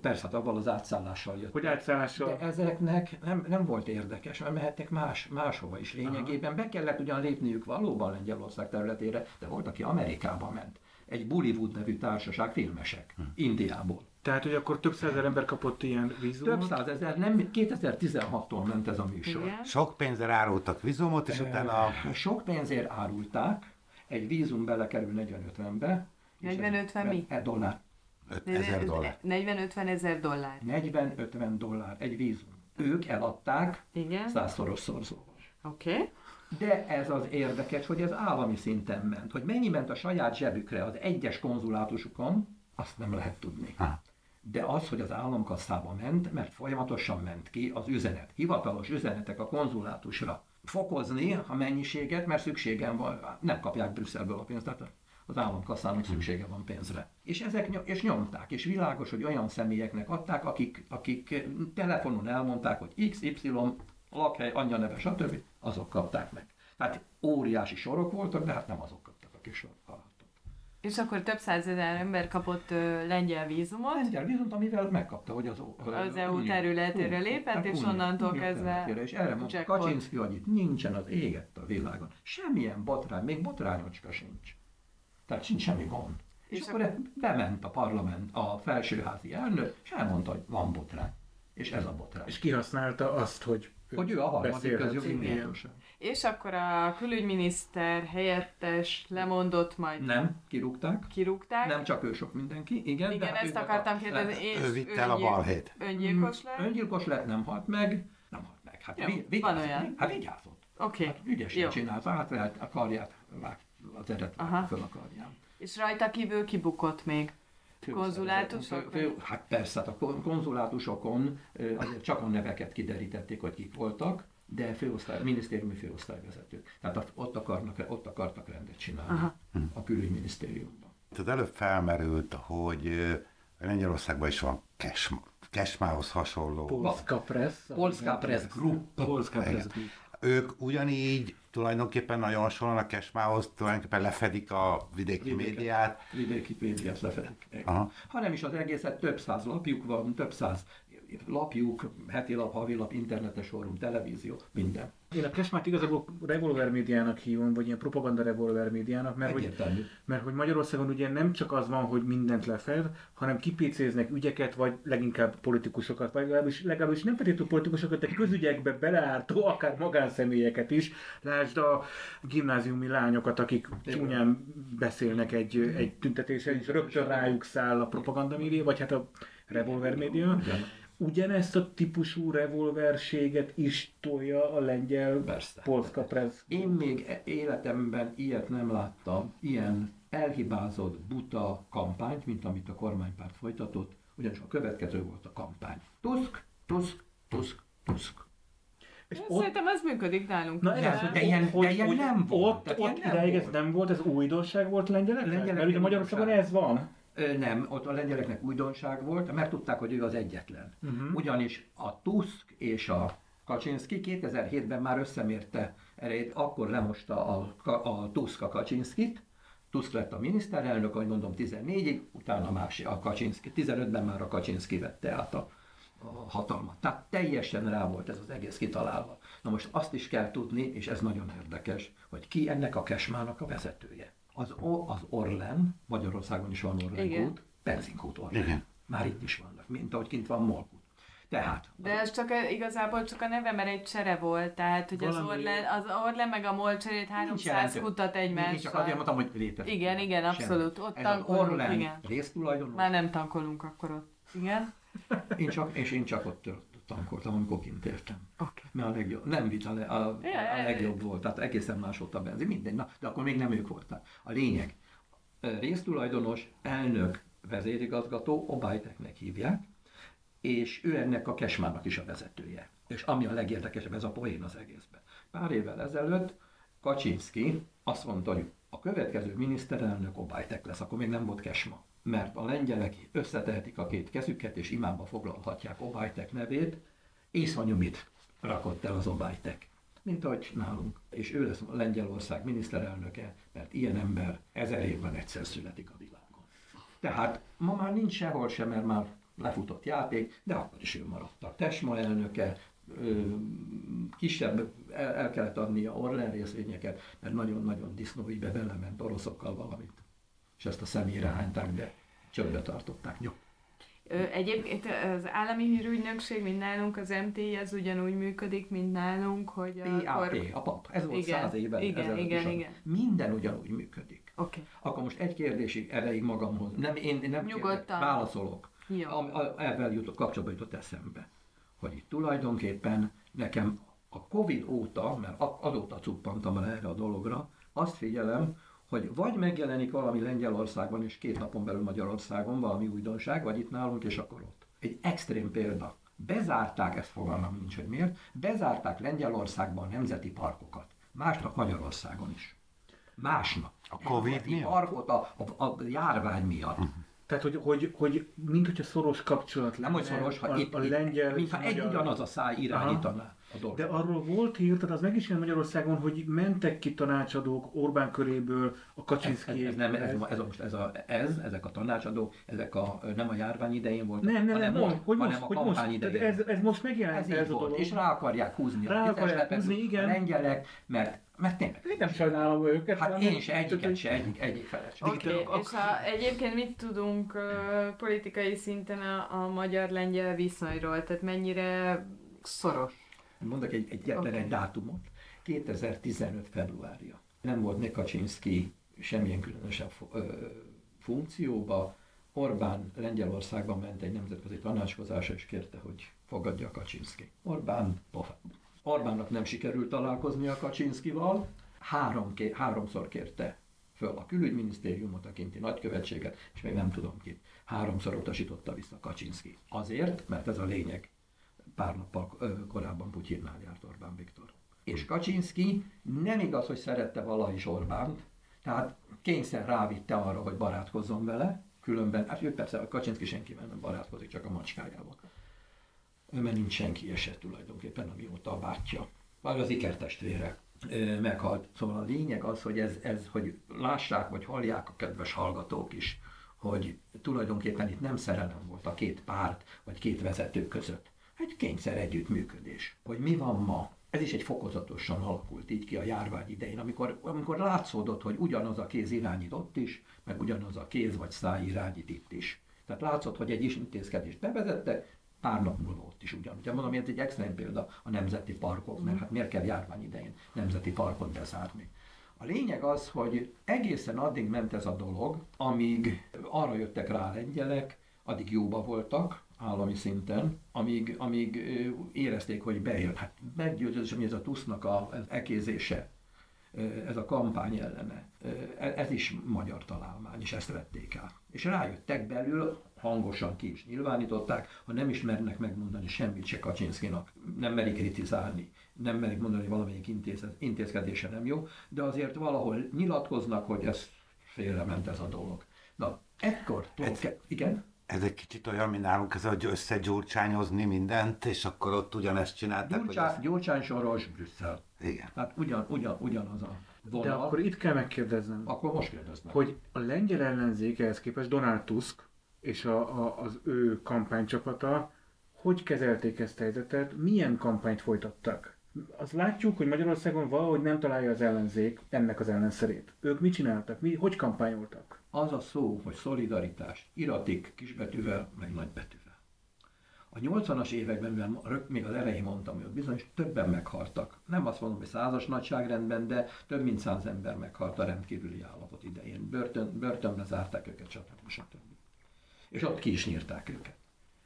Persze, hát avval az átszállással jöttek. Hogy átszállással? De ezeknek nem, nem volt érdekes, mert mehettek más, máshova is lényegében. Aha. Be kellett ugyan lépniük valóban Lengyelország területére, de volt, aki Amerikába ment. Egy Bollywood nevű társaság, filmesek, hm. Indiából. Tehát, hogy akkor több százezer ember kapott ilyen vízumot? Több százezer, nem, kétezer-tizenhattól ment ez a műsor. Igen. Sok pénzért árultak vízumot, és e, utána... A... Sok pénzért árulták, egy vízum belekerül negyven-ötvenbe, negyven-ötven mi? Dollár. öt ezer dollár. negyven-ötven ezer dollár. negyven-ötven dollár egy vízum. Ők eladták százszoros szorzóval. Oké. Okay. De ez az érdekes, hogy ez állami szinten ment. Hogy mennyi ment a saját zsebükre az egyes konzulátusukon, azt nem lehet tudni. Ha. De az, hogy az államkasszába ment, mert folyamatosan ment ki az üzenet. Hivatalos üzenetek a konzulátusra. Fokozni a mennyiséget, mert szükségem van, nem kapják Brüsszelből a pénzt, tehát az államkasszának szüksége van pénzre. És ezek ny- és nyomták, és világos, hogy olyan személyeknek adták, akik, akik telefonon elmondták, hogy iksz ipszilon lakhely, anyja neve, stb. Azok kapták meg. Tehát óriási sorok voltak, de hát nem azok kaptak, akik sorok hallhattak. És akkor több százezer ember kapott ö, lengyel vízumot. Lengyel vízumot, amivel megkapta, hogy az, az, az é u területére lépett, és onnantól kezdve... És erre mondta Kaczynszki, hogy itt nincsen az égett a világon. Semmilyen botrány, még botrányocska sincs. Tehát sincs semmi gond. És, és akkor a... bement a parlament, a felsőházi elnök, és elmondta, hogy van botrány. És ez a botrány. És kihasználta azt, hogy... Hogy ő a harmadik közjogi méltóság. És akkor a külügyminiszter helyettes lemondott majd... Nem, kirúgták. Kirúgták. Nem csak ő, sok mindenki. Igen, igen, ezt akartam kérdezni. Ő vitt el a balhét. Öngyilkos lett? Öngyilkos lett, nem halt meg. Nem halt meg. Hát vigyázott. Oké. Ügyesen csinálta, hát a karját vágta. Az eredetben föl a karján. És rajta kívül kibukott még? Konzulátusok? Hát persze, a konzulátusokon azért csak a neveket kiderítették, hogy kik voltak, de főosztály, minisztériumi főosztályvezetők. Tehát ott, akarnak, ott akartak rendet csinálni. Aha. A külügyminisztériumban. Tehát előbb felmerült, hogy Lengyelországban is van Kesma, Kesmához hasonló. Polska Press. Polska Press Group. Polska Press Group. Ők ugyanígy tulajdonképpen nagyon hasonlóan a Kesmához, tulajdonképpen lefedik a vidéki vidéket, médiát. Vidéki médiát lefedik. Hanem is az egészet több száz lapjuk van, több száz lapjuk, heti lap, havi lap, internetes orrum, televízió, minden. Én a Kesmát igazából revolver médiának hívom, vagy ilyen propaganda revolver médiának, mert hogy, mert hogy Magyarországon ugye nem csak az van, hogy mindent lefed, hanem kipécéznek ügyeket, vagy leginkább politikusokat, vagy legalábbis, legalábbis nem feltétlenül politikusokat, de közügyekbe beleártó, akár magánszemélyeket is. Lásd a gimnáziumi lányokat, akik csúnyán beszélnek egy, egy tüntetésen, és rögtön rájuk száll a propaganda média, vagy hát a revolver média. Ugyanezt a típusú revolverséget is tolja a lengyel Persze. Polska Press. Én még életemben ilyet nem láttam, ilyen elhibázott, buta kampányt, mint amit a kormánypárt folytatott, ugyanis a következő volt a kampány. Tusk, Tusk, Tusk, Tusk. És ott... Szerintem ez működik nálunk. Na, ez, de ilyen, de ilyen nem volt. Ott, ott ideig ez nem volt, ez újdonság volt lengyeleknek? Mert ugye Magyarországon ez van. Nem, ott a lengyeleknek újdonság volt, mert tudták, hogy ő az egyetlen. Uh-huh. Ugyanis a Tusk és a Kaczynszki kétezer-hétben már összemérte erejét, akkor lemosta a, a Tusk a Kaczynszkit, Tusk lett a miniszterelnök, ahogy mondom tizennégyig, utána más a Kaczynszki, tizenötben már a Kaczynszki vette át a, a hatalmat. Tehát teljesen rá volt ez az egész kitalálva. Na most azt is kell tudni, és ez nagyon érdekes, hogy ki ennek a Kesmának a vezetője. Az, o, az Orlen, Magyarországon is van Orlenkút, benzinkút Orlen. Igen. Már itt is vannak, mint ahogy kint van Molkút. Tehát. De ez csak igazából csak a neve, mert egy csere volt, tehát hogy valami az Orlen, az Orlen meg a MOL cserét háromszáz kutat egymással. Én csak azért mondtam, hogy létezik. Igen, igen, abszolút. Ott ez tankolunk, az Orlen igen. Résztulajdonos. Már nem tankolunk akkor ott. Igen. Én csak, és én csak ott tankoltam, amikor kint értem. Okay. Mert a legjobb, nem vita, a, a, a legjobb volt, tehát egészen más ott a benzin, mindegy. Na, de akkor még nem ők voltak. A lényeg, résztulajdonos, elnök, vezérigazgató, Obajteknek hívják, és ő ennek a Kesmának is a vezetője. És ami a legérdekesebb, ez a poén az egészben. Pár évvel ezelőtt Kaczynszki azt mondta, hogy a következő miniszterelnök Obajtek lesz, akkor még nem volt Kesma. Mert a lengyelek összetehetik a két kezüket, és imába foglalhatják Obajtek nevét, észanyomit rakott el az Obajtek. Mint ahogy nálunk. És ő lesz Lengyelország miniszterelnöke, mert ilyen ember ezer évben egyszer születik a világon. Tehát ma már nincs sehol sem, mert már lefutott játék, de akkor is ő maradt a Tesma elnöke, kisebb el kellett adnia Orlen részvényeket, mert nagyon-nagyon disznóibe belement oroszokkal valamit. És ezt a személyre hányták, de csöbbe tartották. Jó. Egyébként az állami hírügynökség, mint nálunk az em té i, ez ugyanúgy működik, mint nálunk, hogy a... pé á pé, kor... a pap. Ez volt száz évvel ezelőtt is. Igen. Minden ugyanúgy működik. Okay. Akkor most egy kérdésig erejéig magamhoz. Nem, én nem kérdek, válaszolok. Ezzel jutott, kapcsolatban jutott eszembe, hogy itt tulajdonképpen nekem a Covid óta, mert azóta cuppantam el erre a dologra, azt figyelem, hogy vagy megjelenik valami Lengyelországban, és két napon belül Magyarországon valami újdonság, vagy itt nálunk, és akkor ott. Egy extrém példa. Bezárták, ezt fogalmam nincs, hogy miért, bezárták Lengyelországban a nemzeti parkokat. Másnap Magyarországon is. Másnap. A Covid miatt? A parkot a, a, a járvány miatt. Uh-huh. Tehát, hogy, hogy, hogy mint hogyha szoros kapcsolat lenne. Nem, hogy szoros, ha a, itt, a lengyel, mintha egy ugyanaz a száj irányítaná. Aha. De arról volt hír, tehát az meg is jön Magyarországon, hogy mentek ki tanácsadók Orbán köréből a Kaczynszki. Ez, ez, ez, ez, ez, ez, ez, ez, ezek a tanácsadók, ezek a, nem a járvány idején voltak, nem, nem, hanem, nem, most, hanem most, a kampány idején. Ez, ez most megjelent ez, ez volt, és rá akarják húzni rá a kiteslepező lengyelek, mert Mert tényleg. Én nem sajnálom őket. Hát én is egyiket se, egyik, egyik felet sem. Oké, okay. És ha egyébként mit tudunk uh, politikai szinten a, a magyar-lengyel viszonyról? Tehát mennyire szoros? Mondok egy, egy, okay. egy dátumot. kétezer-tizenöt. februárja. Nem volt ne Kaczynszki semmilyen különösebb uh, funkcióba. Orbán Lengyelországban ment egy nemzetközi tanácskozásra, és kérte, hogy fogadja a Kaczynszki. Orbán pofában. Orbánnak nem sikerült találkozni a Kaczynszkival, három, háromszor kérte föl a külügyminisztériumot, a kinti nagykövetséget, és még nem tudom ki. Háromszor utasította vissza Kaczynszki. Azért, mert ez a lényeg. Pár nappal korábban Putyinnál járt Orbán Viktor. És Kaczynszki nem igaz, hogy szerette valahogy is Orbánt, tehát kényszer rávitte arra, hogy barátkozzon vele, különben, hát ő persze a Kaczynszki senkivel nem barátkozik, csak a macskájával. Mert nincs senki eset tulajdonképpen, amióta a bátyja, vagy az ikertestvére meghalt. Szóval a lényeg az, hogy ez, ez, hogy lássák, vagy hallják a kedves hallgatók is, hogy tulajdonképpen itt nem szerelem volt a két párt, vagy két vezető között. Egy kényszer együttműködés. Hogy mi van ma? Ez is egy fokozatosan alakult így ki a járvány idején, amikor, amikor látszódott, hogy ugyanaz a kéz irányít ott is, meg ugyanaz a kéz vagy száj irányít itt is. Tehát látszott, hogy egy intézkedést bevezettek, pár nap múlva ott is ugyanúgy. Mondom, ez egy extrém példa a nemzeti parkok, mert hát miért kell járvány idején nemzeti parkot bezárni. A lényeg az, hogy egészen addig ment ez a dolog, amíg arra jöttek rá lengyelek, addig jóba voltak állami szinten, amíg, amíg érezték, hogy bejön. Hát meggyőződés, hogy ez a tusznak az ekézése, ez a kampány ellene, ez is magyar találmány, és ezt vették át. És rájöttek belül, hangosan ki is nyilvánították, ha nem ismernek megmondani semmit se Kaczynszkinak, nem merik kritizálni, nem merik mondani, hogy valamelyik intéz, intézkedése nem jó, de azért valahol nyilatkoznak, hogy ez félrement ez a dolog. Na, ekkor... Ez, ke- igen? Ez egy kicsit olyan, mint nálunk ez, hogy összegyurcsányozni mindent, és akkor ott ugyanezt csinálták. Gyurcsá, ezt... Gyurcsány Soros, Brüsszel. Igen. Tehát ugyan, ugyan, ugyanaz a vonal. De akkor itt kell megkérdeznem. Akkor most kérdeznek. Hogy a lengyel ellenzékehez képest Donald Tusk és a, a, az ő kampánycsapata, hogy kezelték ezt a helyzetet, milyen kampányt folytattak? Azt látjuk, hogy Magyarországon valahogy nem találja az ellenzék ennek az ellenszerét. Ők mit csináltak? Mi, hogy kampányoltak? Az a szó, hogy szolidaritás, iratik kisbetűvel, meg nagybetűvel. A A nyolcvanas években, mivel még az elején mondtam, hogy bizonyos többen meghaltak. Nem azt mondom, hogy százas nagyságrendben, de több mint száz ember meghalt a rendkívüli állapot idején. Börtön, börtönbe zárták őket, stb. stb. És ott ki is nyírták őket.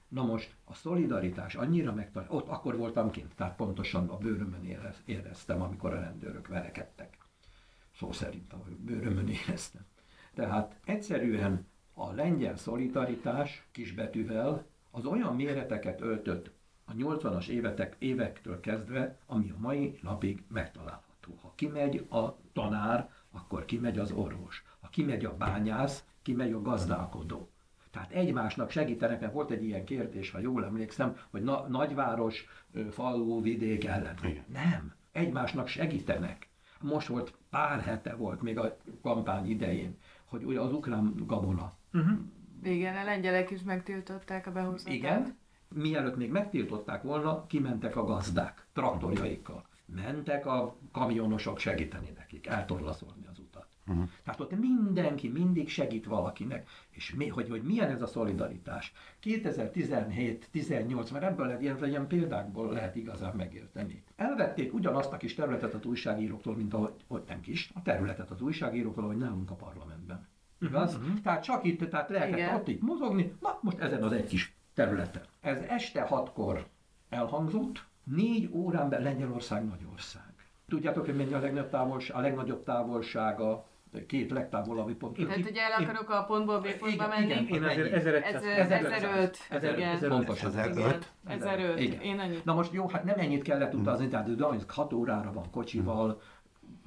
Na most a szolidaritás annyira megtalálta, ott akkor voltam kint, tehát pontosan a bőrömön érez, éreztem, amikor a rendőrök verekedtek. Szó szerint a bőrömön éreztem. Tehát egyszerűen a lengyel szolidaritás kisbetűvel az olyan méreteket öltött a nyolcvanas évetek, évektől kezdve, ami a mai napig megtalálható. Ha kimegy a tanár, akkor kimegy az orvos. Ha kimegy a bányász, kimegy a gazdálkodó. Tehát egymásnak segítenek, mert volt egy ilyen kérdés, ha jól emlékszem, hogy na, nagyváros, falu, vidék ellen. Igen. Nem, egymásnak segítenek. Most volt, pár hete volt még a kampány idején, hogy ugye az ukrán gabona. Uh-huh. Igen, a lengyelek is megtiltották a behozatát. Igen, mielőtt még megtiltották volna, kimentek a gazdák traktorjaikkal. Mentek a kamionosok segíteni nekik, eltorlaszolni az utat. Uh-huh. Tehát ott mindenki mindig segít valakinek, és mi, hogy, hogy milyen ez a szolidaritás. kétezer-tizenhét tizennyolc, mert ebből lehet, ilyen, ilyen példákból lehet igazán megérteni. Elvették ugyanazt a kis területet az újságíróktól, mint ahogy ott nem kis, a területet az újságíróktól, ahogy nálunk a parlamentben. Igaz? Uh-huh. Tehát csak itt, tehát lehetett igen. Ott itt mozogni, na most ezen az egy kis területen. Ez este hatkor elhangzott, négy órán belül Lengyelország nagy ország. Tudjátok, hogy mennyi a legnagyobb távolsága, a legnagyobb távolsága, két legtávolabbi pont. Itt hát ugye el akarok a pontból B pontba menni? Igen, ezeröt. Pontos ezeröt. Én annyit. Na most jó, hát nem ennyit kellett utazni, tehát hat órára van kocsival,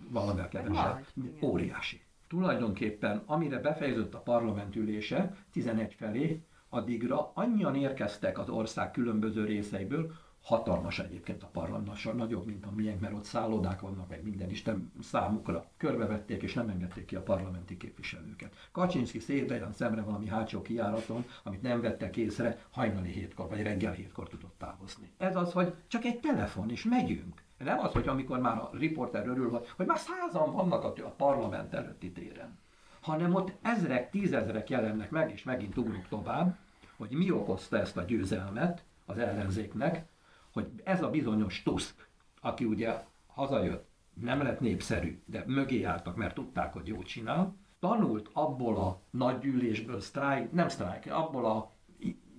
valamivel kevesebb. Óriási. Tulajdonképpen, amire befejeződött a parlament ülése, tizenegy felé, addigra annyian érkeztek az ország különböző részeiből, hatalmas egyébként a parlament, nagyobb, mint a miénk, mert ott szállodák vannak, meg minden isten számukra. Körbevették és nem engedték ki a parlamenti képviselőket. Kaczynszki szépen szemre valami hátsó kijáraton, amit nem vettek észre, hajnali hétkor vagy reggel hétkor tudott távozni. Ez az, hogy csak egy telefon és megyünk. Nem az, hogy amikor már a riporter örül, hogy már százan vannak a parlament előtti téren, hanem ott ezrek, tízezrek jelennek meg, és megint ugrunk tovább, hogy mi okozta ezt a győzelmet az ellenzéknek, hogy ez a bizonyos Tusk, aki ugye hazajött, nem lett népszerű, de mögé jártak, mert tudták, hogy jól csinál, tanult abból a nagygyűlésből, sztrájk, nem sztrájk, abból a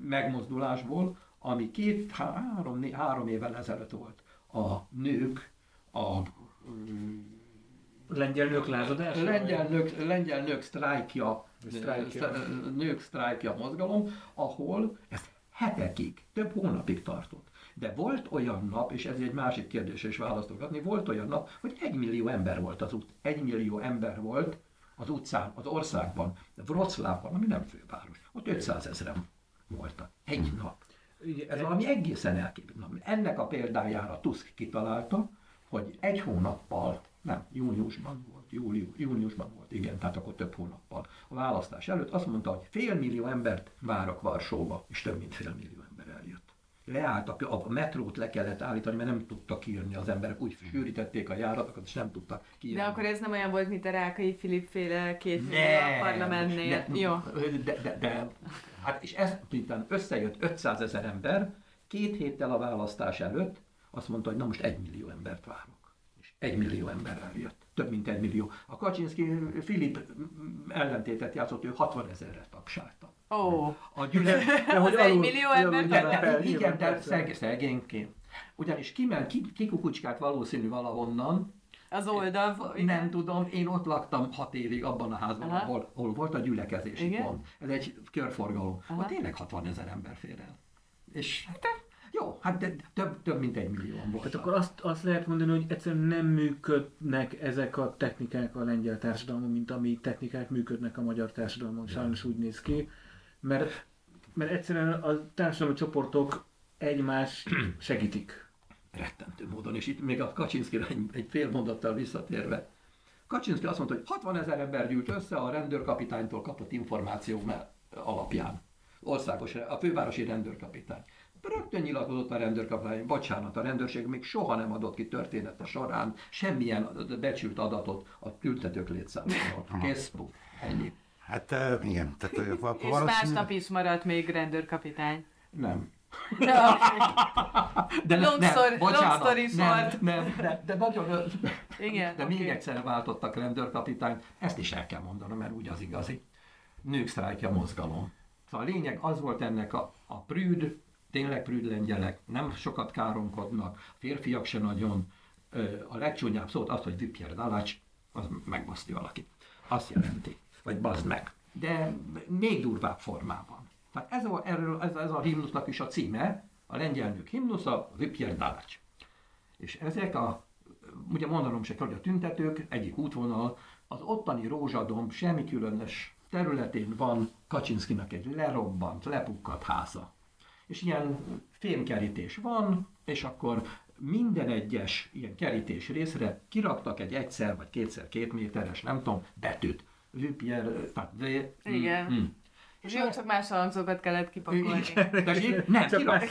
megmozdulásból, ami két, három, három évvel ezelőtt volt. A nők, a lengyel nők lázadása? Lengyel nők, lengyel nők sztrájkja, sztrájkja. Nők sztrájkja mozgalom, ahol ez hetekig, több hónapig tartott. De volt olyan nap, és ez egy másik kérdésre is választolgatni, volt olyan nap, hogy egy millió ember volt az út, egy millió ember volt az utcán, az országban, Wroclawban, ami nem főváros, ott ötszázezren voltak. Egy nap. Ez valami egészen elképzelhető. Ennek a példájára Tusk kitalálta, hogy egy hónappal, nem, júniusban volt, július, júniusban volt, igen, tehát akkor több hónappal a választás előtt azt mondta, hogy fél millió embert várok Varsóba, és több mint fél millió ember eljött. Leálltak, a metrót le kellett állítani, mert nem tudtak kijönni az emberek, úgy sűrítették a járatokat, és nem tudtak kijönni. De akkor ez nem olyan volt, mint a Rákai Filip féle két féle a parlamentnél. Ne, jó. De, de, de, hát és ez után összejött ötszázezer ember, két héttel a választás előtt azt mondta, hogy na most egy millió embert várok. És egy millió ember eljött. Több mint egy millió. A Kaczynszki Filip ellentétet játszott, ő hatvanezerre tapsálta. Ó, oh. A gyűlölet, de hogy alul, millió ember de, igen, de szeg, szegényként. Ugyanis kimen, kikukucskált valószínű valahonnan. Az oldal. Nem tudom, én ott laktam hat évig abban a házban, ahol, ahol volt a gyülekezési igen? pont. Ez egy körforgalom. Aha. Ott tényleg hatvanezer ember fér el. És hát jó, hát de több, több mint egy millióan volt. Hát akkor azt, azt lehet mondani, hogy egyszerűen nem működnek ezek a technikák a lengyel társadalmon, mint ami technikák működnek a magyar társadalmon. Sajnos úgy néz ki. Mert, mert egyszerűen a társadalmi csoportok egymást segítik. Rettentő módon, és itt még a Kaczynszkira egy fél mondattal visszatérve. Kaczynszki azt mondta, hogy hatvanezer ember gyűlt össze a rendőrkapitánytól kapott információ alapján. Országos, a fővárosi rendőrkapitány. Rögtön nyilatkozott a rendőrkapitány, bocsánat, a rendőrség még soha nem adott ki története során semmilyen becsült adatot a tüntetők létszámáról. Kész, bú, ennyi. Hát uh, igen. Tehát, és másnap is maradt még rendőrkapitány. Nem. De long nem, story, bocsánat, long story nem, nem, nem, de nagyon, igen, de okay. Még egyszer váltottak rendőrkapitányt, ezt is el kell mondanom, mert úgy az igazi. Nők sztrájkja mozgalom. Szóval a lényeg az volt ennek a, a prűd, tényleg prűd lengyelek, nem sokat káromkodnak, férfiak se nagyon, a legcsúnyább szót az, hogy vipjer dalács, az megbaszti valakit. Azt jelenti, vagy bazd meg. De még durvább formában. Tehát ez a, ez, ez a himnusznak is a címe, a lengyel nők himnusza, vipjer dalács. És ezek a, ugye mondanom se kell, hogy a tüntetők, egyik útvonal, az ottani Rózsadomb semmi különös területén van Kaczynszkinak egy lerobbant, lepukkadt háza. És ilyen fémkerítés van, és akkor minden egyes ilyen kerítés részre kiraktak egy egyszer vagy kétszer két méteres, nem tudom, betűt. Vipjer, tehát V. Igen. Mm, mm. És jó, csak más alangzókat kellett kipakolni. Nem, kirakták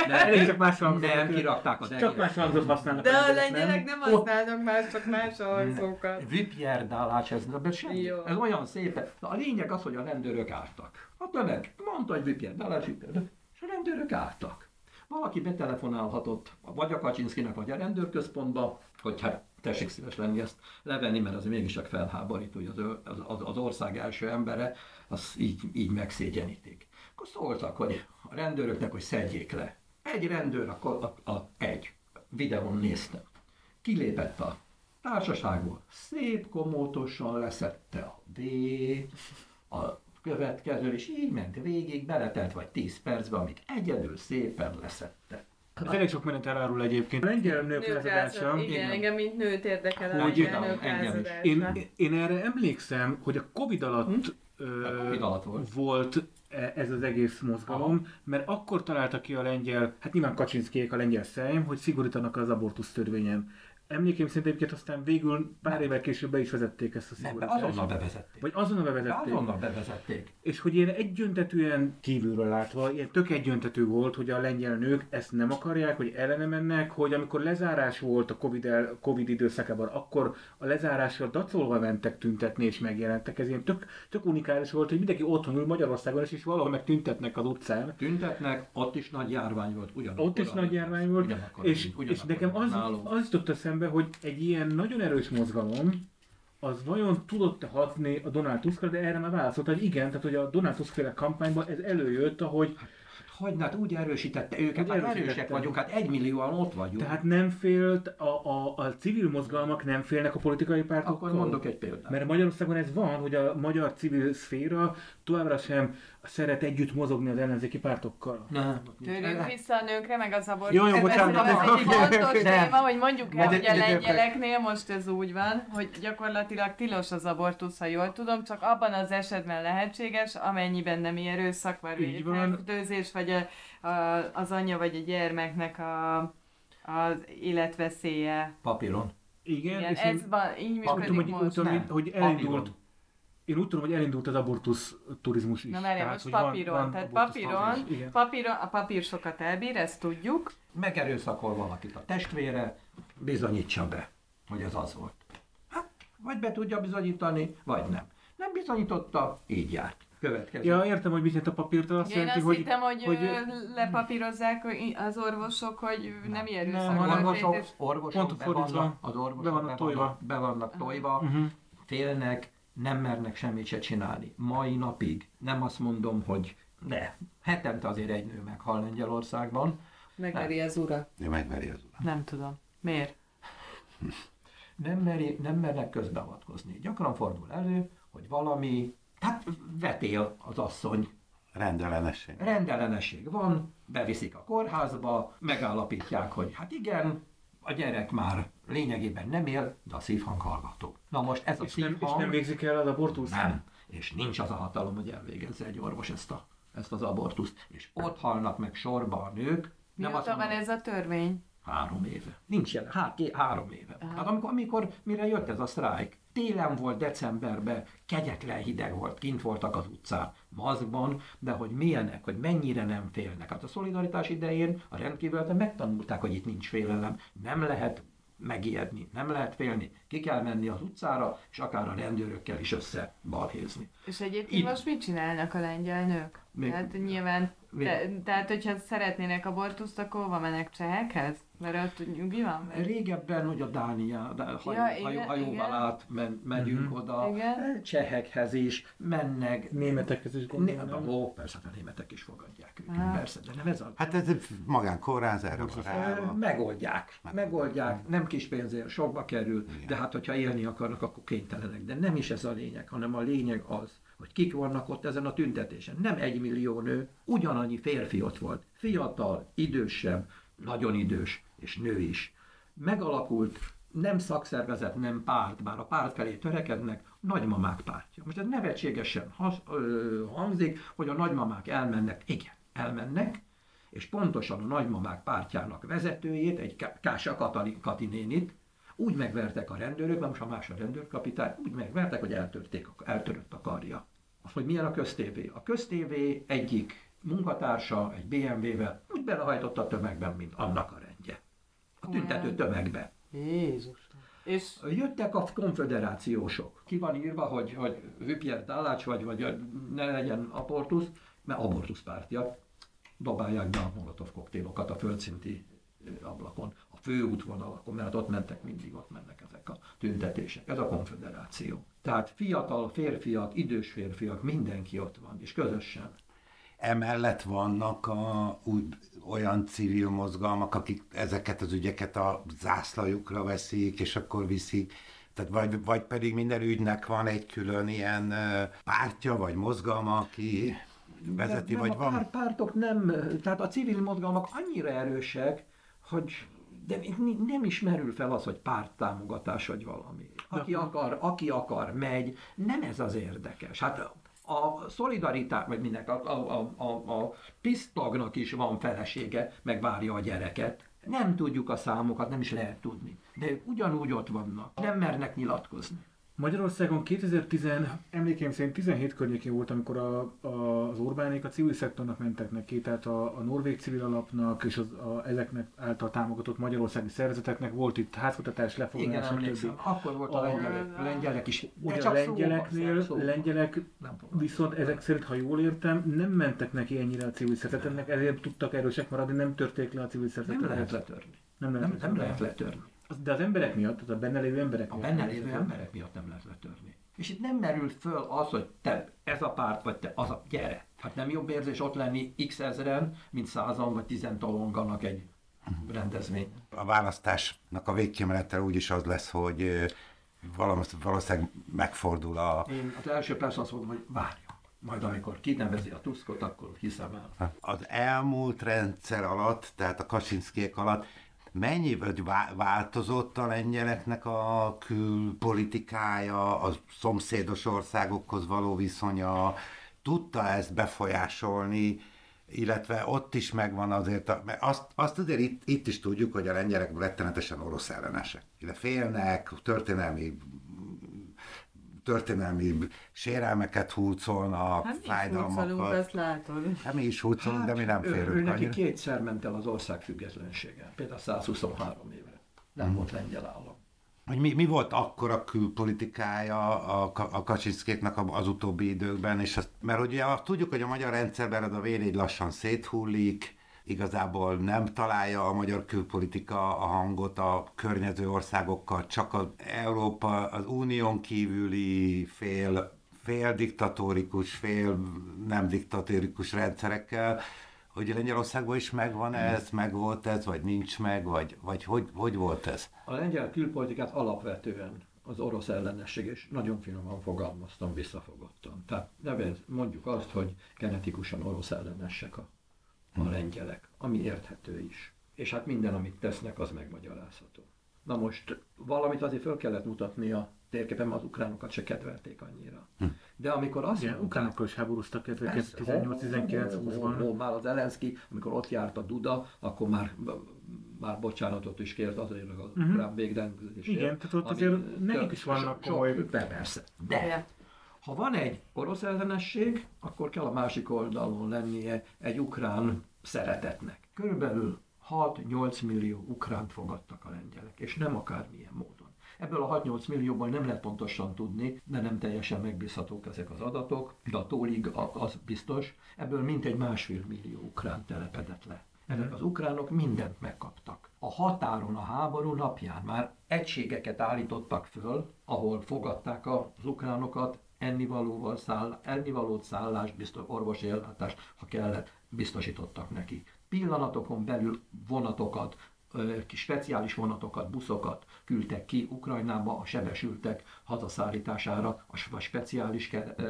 az egészet. Csak más alangzót használnak. De a lengyelek nem használnak más, csak más alangzókat. Vipjer dalács, ez olyan szép. A lényeg az, hogy a rendőrök álltak. A tömeg mondta, hogy vipjer dalács, és a rendőrök álltak. Valaki betelefonálhatott, vagy a Kaczynszkinek, vagy a rendőrközpontba, hogy hát tessék szíves lenni ezt levenni, mert az mégis csak felháborító, hogy az, az, az ország első embere, az így, így megszégyenítik. Akkor szóltak, hogy a rendőröknek, hogy szedjék le. Egy rendőr, akkor a, a, egy videón néztem. Kilépett a társaságból, szép komótosan leszette a B, a következő, és így ment végig, beletelt vagy tíz percbe, amíg egyedül szépen leszette. Ez elég sok mindent elárul egyébként. A lengyel nők lázadása. Igen, engem mint nőt érdekel a lengyel nők lázadása. Én, én erre emlékszem, hogy a Covid alatt, hm? ö, a COVID alatt volt. volt ez az egész mozgalom, aha. Mert akkor találta ki a lengyel, hát nyilván Kaczynszkiék, a lengyel szejm, hogy szigorítanak az abortusz törvényen. Emlékeim szerint egyébként aztán végül pár évvel később be is vezették ezt a szigorítást. Nem, azonnal bevezették. Vagy azonnal bevezették. Azonnal bevezették. És hogy ilyen egyöntetűen kívülről látva, ilyen tök egyöntetű volt, hogy a lengyel nők ezt nem akarják, hogy ellene mennek, hogy amikor lezárás volt a Covid, el, COVID időszakában, akkor a lezárásra dacolva mentek tüntetni és megjelentek. Ez ilyen tök, tök unikális volt, hogy mindenki otthon ül Magyarországon is, és valahol meg tüntetnek az utcán. Tüntetnek, ott is nagy járvány volt. Ugyanakkor ott is nagy járvány volt, ugyanakkor, és, ugyanakkor, és nekem az, az jutott eszembe, hogy egy ilyen nagyon erős mozgalom az vajon tudott hatni a Donald Tuskra, de erre már válaszolt, hogy igen, tehát hogy a Donald Tusk-féle kampányban ez előjött, ahogy hagynát úgy erősítette őket, hát erősítette. Erősek vagyunk, hát egymillióan ott vagyunk. Tehát nem félt, a, a, a civil mozgalmak nem félnek a politikai pártoktól. Akkor mondok egy példát. Mert Magyarországon ez van, hogy a magyar civil szféra továbbra sem szeret együtt mozogni az ellenzéki pártokkal. Törjünk vissza a nőkre, meg az abortus. Jó, jó, bocsánat. Ez, ez egy fontos téma, hogy mondjuk el, hogy a lengyeleknél most ez úgy van, hogy gyakorlatilag tilos az abortusz, ha jól tudom, csak abban az esetben lehetséges, amennyiben nemi erőszak vagy fertőzés vagy a, a, az anyja vagy a gyermeknek a, az életveszélye. Papíron. Igen, igen, ez én, van, így működik most. Tudom, hogy elindult, én úgy tudom, hogy elindult az abortusz turizmus is. Na mert most papíron, van, van tehát papíron, papíron, papíron, a papír sokat elbír, ezt tudjuk. Megerőszakol valakit a testvére, bizonyítsa be, hogy ez az volt. Hát, vagy be tudja bizonyítani, vagy nem. Nem bizonyította, így járt. Következő. Ja, értem, hogy mit jelent a papírt, azt ja, jelenti, hogy... Én azt hogy, hittem, hogy, hogy lepapírozzák az orvosok, hogy nem, nem ilyen erőszakot. És... Orvosok be vannak, az orvosok be vannak tojva, be vannak tojva uh-huh. Félnek, nem mernek semmit se csinálni. Mai napig nem azt mondom, hogy ne, hetente azért egy nő meghal Lengyelországban. Megveri az ura. Ja, megveri az ura. Nem tudom. Miért? Nem, meri, nem mernek közbeavatkozni. Gyakran fordul elő, hogy valami... Tehát vetél az asszony. Rendellenesség. Rendellenesség van, beviszik a kórházba, megállapítják, hogy hát igen, a gyerek már lényegében nem él, de a szívhang hallgató. Na most ez a és szívhang... Nem, és nem végzik el az abortuszt? Nem. És nincs az a hatalom, hogy elvégezze egy orvos ezt, a, ezt az abortuszt. És ott halnak meg sorba a nők. Mióta van ez a törvény? Három éve. Nincs jelen. Há, ké, három éve. Aha. Hát amikor, amikor, mire jött ez a sztrájk? Télen volt, decemberben, kegyetlen hideg volt, kint voltak az utcán, maszkban, de hogy milyenek, hogy mennyire nem félnek. Hát a szolidaritás idején a rendkívületen megtanulták, hogy itt nincs félelem, nem lehet megijedni, nem lehet félni, ki kell menni az utcára, és akár a rendőrökkel is összebalhézni. És egyébként itt most mit csinálnak a lengyel nők? Még... Hát nyilván Te, tehát, hogyha szeretnének abortuszt, akkor hova mennek, csehekhez? Mert ott nyugi van? Mert... Régebben, hogy a Dánia, de hajó, ja, hajó, hajóval át men, megyünk uh-huh. oda, igen. Csehekhez is mennek. Németekhez is gondolom. Ó, persze, a németek is fogadják őket, ah. persze, de nem ez a... Hát ez magánkórház, erre van. Megoldják, megoldják, nem kis pénzért, sokba kerül, igen. De hát, hogyha élni akarnak, akkor kénytelenek. De nem is ez a lényeg, hanem a lényeg az, hogy kik vannak ott ezen a tüntetésen. Nem egy millió nő, ugyanannyi férfi ott volt. Fiatal, idősebb, nagyon idős, és nő is. Megalakult, nem szakszervezet, nem párt, bár a párt felé törekednek, nagymamák pártja. Most ez nevetségesen has, ö, hangzik, hogy a nagymamák elmennek. Igen, elmennek, és pontosan a nagymamák pártjának vezetőjét, egy Kása Katalin, Kati nénit, úgy megvertek a rendőrök, mert most a más a rendőrkapitány, úgy megvertek, hogy eltörték, eltörött a karja. Hogy milyen a köztévé? A köztévé egyik munkatársa egy bé em vé-vel úgy belehajtott a tömegben, mint annak a rendje. A tüntető tömegben. Jézus. És jöttek a konföderációsok. Ki van írva, hogy, hogy Hüpjert Dálács vagy, vagy ne legyen abortusz, mert abortuszpártiak dobálják be a molotov koktélokat a földszinti ablakon, a főútvonalakon, mert ott mentek, mindig ott mennek ezek a tüntetések. Ez a konföderáció. Tehát fiatal férfiak, idős férfiak, mindenki ott van, és közösen. Emellett vannak a, úgy, olyan civil mozgalmak, akik ezeket az ügyeket a zászlajukra veszik, és akkor viszik. Tehát vagy, vagy pedig minden ügynek van egy külön ilyen pártja, vagy mozgalma, aki vezeti, vagy van? A pártok nem, tehát a civil mozgalmak annyira erősek, hogy de nem is merül fel az, hogy párttámogatás vagy valami. Aki akar, aki akar, megy. Nem ez az érdekes. Hát a szolidaritás, vagy mindenki, a, a, a, a pisztagnak is van felesége, meg várja a gyereket. Nem tudjuk a számokat, nem is lehet tudni. De ők ugyanúgy ott vannak, nem mernek nyilatkozni. Magyarországon kétezer-tíz, emlékeim szerint tizenhét környékén volt, amikor a, a, az Orbánék a civil szektornak mentek neki, tehát a, a Norvég Civil Alapnak és az, a, ezeknek által támogatott magyarországi szervezeteknek volt itt házkutatás, lefoglalás. Igen, emlékszem, akkor volt a, a lengyelek, lengyelek is. De csak lengyeleknél, szóval. lengyelek viszont ezek szerint, ha jól értem, nem mentek neki ennyire a civil szervezeteknek, ezért tudtak erősek maradni, nem törték le a civil szervezetet. Nem lehet letörni. Nem lehet, nem, nem lehet letörni. De az emberek miatt, az a benne lévő emberek miatt. A benne lévő emberek miatt nem lehet letörni. És itt nem merül föl az, hogy te ez a párt, vagy te az a... Gyere! Hát nem jobb érzés ott lenni x ezeren, mint százan vagy tizen tolonganak egy rendezvény. A választásnak a végkimenetele úgyis az lesz, hogy valószínűleg megfordul a... Én az első persze azt mondom, hogy várjunk. Majd amikor kinevezi a Tuskot, akkor hiszem el. Az elmúlt rendszer alatt, tehát a Kaczynszkiék alatt, mennyi vagy változott a lengyeleknek a külpolitikája, a szomszédos országokhoz való viszonya, tudta ezt befolyásolni, illetve ott is megvan azért, a, mert azt, azt azért itt, itt is tudjuk, hogy a lengyelek rettenetesen orosz ellenesek. Félnek, történelmi, történelmi sérelmeket hurcolnak, hát fájdalmakat. Mi is ezt látod. Hát mi is hurcolunk, hát, de mi nem férünk. Ő, ő neki kétszer ment el az ország függetlensége, például száz huszonhárom évre. Nem hmm. volt lengyel állam. Hogy mi, mi volt akkor a külpolitikája a, a Kaczynszkiéknak az utóbbi időkben, és azt, mert ugye tudjuk, hogy a magyar rendszerben ez a vér így lassan széthullik, igazából nem találja a magyar külpolitika a hangot a környező országokkal, csak az Európa, az Unión kívüli fél, fél diktatórikus, fél nem diktatórikus rendszerekkel, hogy Lengyelországban is megvan ez, meg volt ez, vagy nincs meg, vagy, vagy hogy, hogy volt ez? A lengyel külpolitikát alapvetően az orosz ellenesség, és nagyon finoman fogalmaztam, visszafogottam. Tehát nevez, mondjuk azt, hogy genetikusan orosz ellenesek a a lengyelek, ami érthető is. És hát minden, amit tesznek, az megmagyarázható. Na most valamit azért föl kellett mutatni a térképen, mert az ukránokat se kedvelték annyira. De amikor azt mondták... Ukránokkal is háborúztak tizennyolc tizenkilenc húszban. Már az Zelenszky, amikor ott járt a Duda, akkor már, már bocsánatot is kért azért az uh-huh. ukrán végrendezésért. Igen, tehát ott azért nekik is vannak komoly... Persze. De... Ha van egy orosz ellenesség, akkor kell a másik oldalon lennie egy ukrán szeretetnek. Körülbelül hat-nyolc millió ukránt fogadtak a lengyelek, és nem akármilyen módon. Ebből a hat-nyolc millióból nem lehet pontosan tudni, de nem teljesen megbízhatók ezek az adatok, de a tólig az biztos, ebből mintegy másfél millió ukrán telepedett le. Ezek az ukránok mindent megkaptak. A határon, a háború napján már egységeket állítottak föl, ahol fogadták az ukránokat, ennivalóval száll, ennivalót, szállást, biztos, orvosi ellátást, ha kellett, biztosítottak neki. Pillanatokon belül vonatokat, speciális vonatokat, buszokat küldtek ki Ukrajnába a sebesültek hazaszállítására, a speciális ke-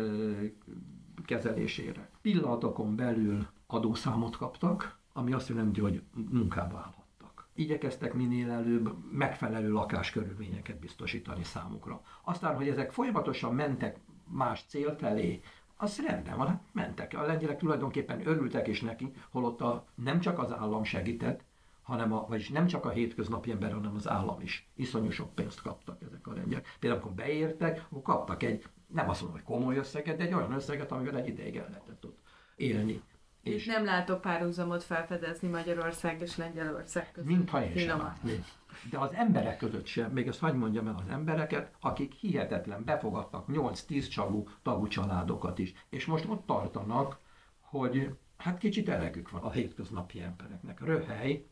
kezelésére. Pillanatokon belül adószámot kaptak, ami azt jelenti, hogy munkába állhattak. Igyekeztek minél előbb megfelelő lakáskörülményeket biztosítani számukra. Aztán, hogy ezek folyamatosan mentek más cél felé, az rendben van, hát mentek. A lengyelek tulajdonképpen örültek is neki, holott a, nem csak az állam segített, hanem a, vagyis nem csak a hétköznapi ember, hanem az állam is. Iszonyú sok pénzt kaptak ezek a lengyelek. Például, amikor beértek, akkor kaptak egy, nem azt mondom, hogy komoly összeget, de egy olyan összeget, amivel egy ideig el lehetett ott élni. És nem látok párhuzamot felfedezni Magyarország és Lengyelország között. Mintha én sem látnék. De az emberek között sem, még ezt hagy mondjam el, az embereket, akik hihetetlen befogadtak nyolc-tíz tagú családokat is. És most ott tartanak, hogy hát kicsit elegük van a hétköznapi embereknek. Röhely,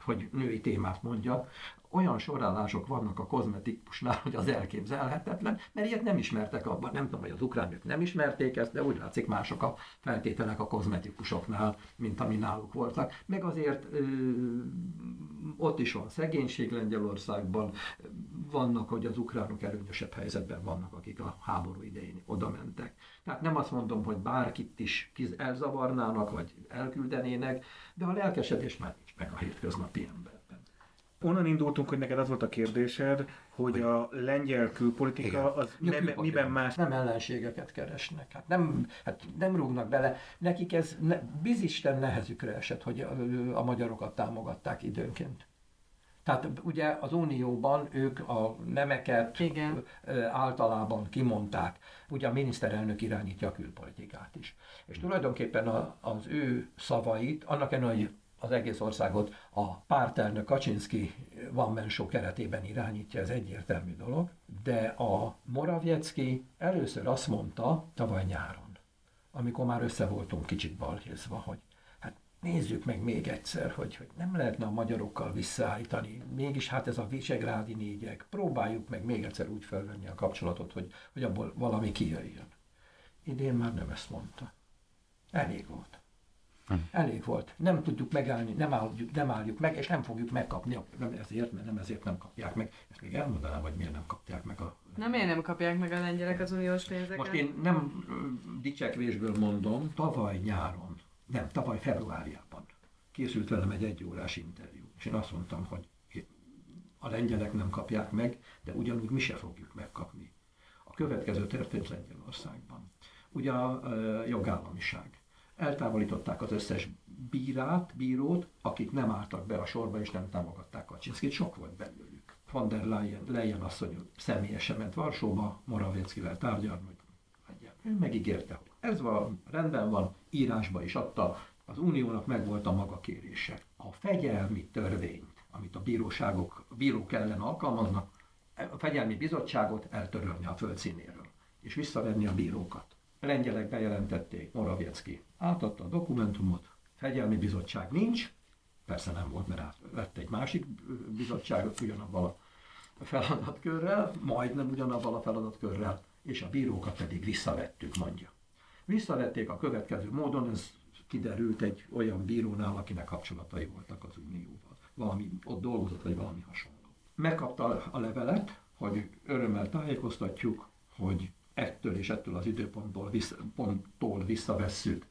hogy női témát mondjak, olyan sorállások vannak a kozmetikusnál, hogy az elképzelhetetlen, mert ilyet nem ismertek abban, nem tudom, hogy az ukránok nem ismerték ezt, de úgy látszik mások a feltételek a kozmetikusoknál, mint ami náluk voltak. Meg azért ö, ott is van szegénység Lengyelországban, vannak, hogy az ukránok előnyösebb helyzetben vannak, akik a háború idején oda mentek. Tehát nem azt mondom, hogy bárkit is elzavarnának, vagy elküldenének, de a lelkesedés már nincs meg a hétköznapi emberben. Onnan indultunk, hogy neked az volt a kérdésed, hogy, hogy a lengyel külpolitika igen. Az ja, nem, miben más. Nem ellenségeket keresnek, hát nem, hát nem rúgnak bele. Nekik ez ne, bizisten nehezükre esett, hogy a, a magyarokat támogatták időnként. Tehát ugye az Unióban ők a nemeket igen. általában kimondták. Ugye a miniszterelnök irányítja a külpolitikát is. És tulajdonképpen a, az ő szavait, annak ellenére, az egész országot a pártelnök Kaczynszki van mensó keretében irányítja, ez egyértelmű dolog, de a Morawiecki először azt mondta tavaly nyáron, amikor már össze voltunk kicsit balhézva, hogy hát nézzük meg még egyszer, hogy, hogy nem lehetne a magyarokkal visszaállítani, mégis hát ez a visegrádi négyek, próbáljuk meg még egyszer úgy felvenni a kapcsolatot, hogy, hogy abból valami kijöjjön. Idén már nem ezt mondta. Elég volt. Elég volt. Nem tudjuk megállni, nem álljuk, nem álljuk meg, és nem fogjuk megkapni. Nem ezért, mert nem ezért nem kapják meg. Ezt még elmondanám, hogy miért nem kapják meg a... Nem, miért nem kapják meg a lengyelek az uniós pénzeket? Most én nem dicsekvésből mondom, tavaly nyáron, nem, tavaly februárjában készült velem egy egyórás interjú, és én azt mondtam, hogy a lengyelek nem kapják meg, de ugyanúgy mi se fogjuk megkapni. A következő történt Lengyelországban. Ugye a jogállamiság. Eltávolították az összes bírát, bírót, akik nem álltak be a sorba és nem támogatták Kaczynszkit. Sok volt belőlük. Von der Leyen, Leyen asszony személyesen ment Varsóba, Morawieckivel tárgyalni, hogy legyen. Ő megígérte, hogy ez van, rendben van, írásba is adta, az Uniónak megvolt a maga kérése. A fegyelmi törvényt, amit a bíróságok, a bírók ellen alkalmaznak, a fegyelmi bizottságot eltörölni a földszínéről, és visszavenni a bírókat. A lengyelek bejelentették, Morawiecki átadta a dokumentumot, fegyelmi bizottság nincs, persze nem volt, mert lett egy másik bizottságot ugyanabban a feladatkörrel, majdnem ugyanabban a feladatkörrel, és a bírókat pedig visszavettük, mondja. Visszavették a következő módon, ez kiderült egy olyan bírónál, akinek kapcsolatai voltak az Unióval. Valami ott dolgozott, vagy valami hasonló. Megkapta a levelet, hogy örömmel tájékoztatjuk, hogy ettől és ettől az időponttól vissza, visszavesszük.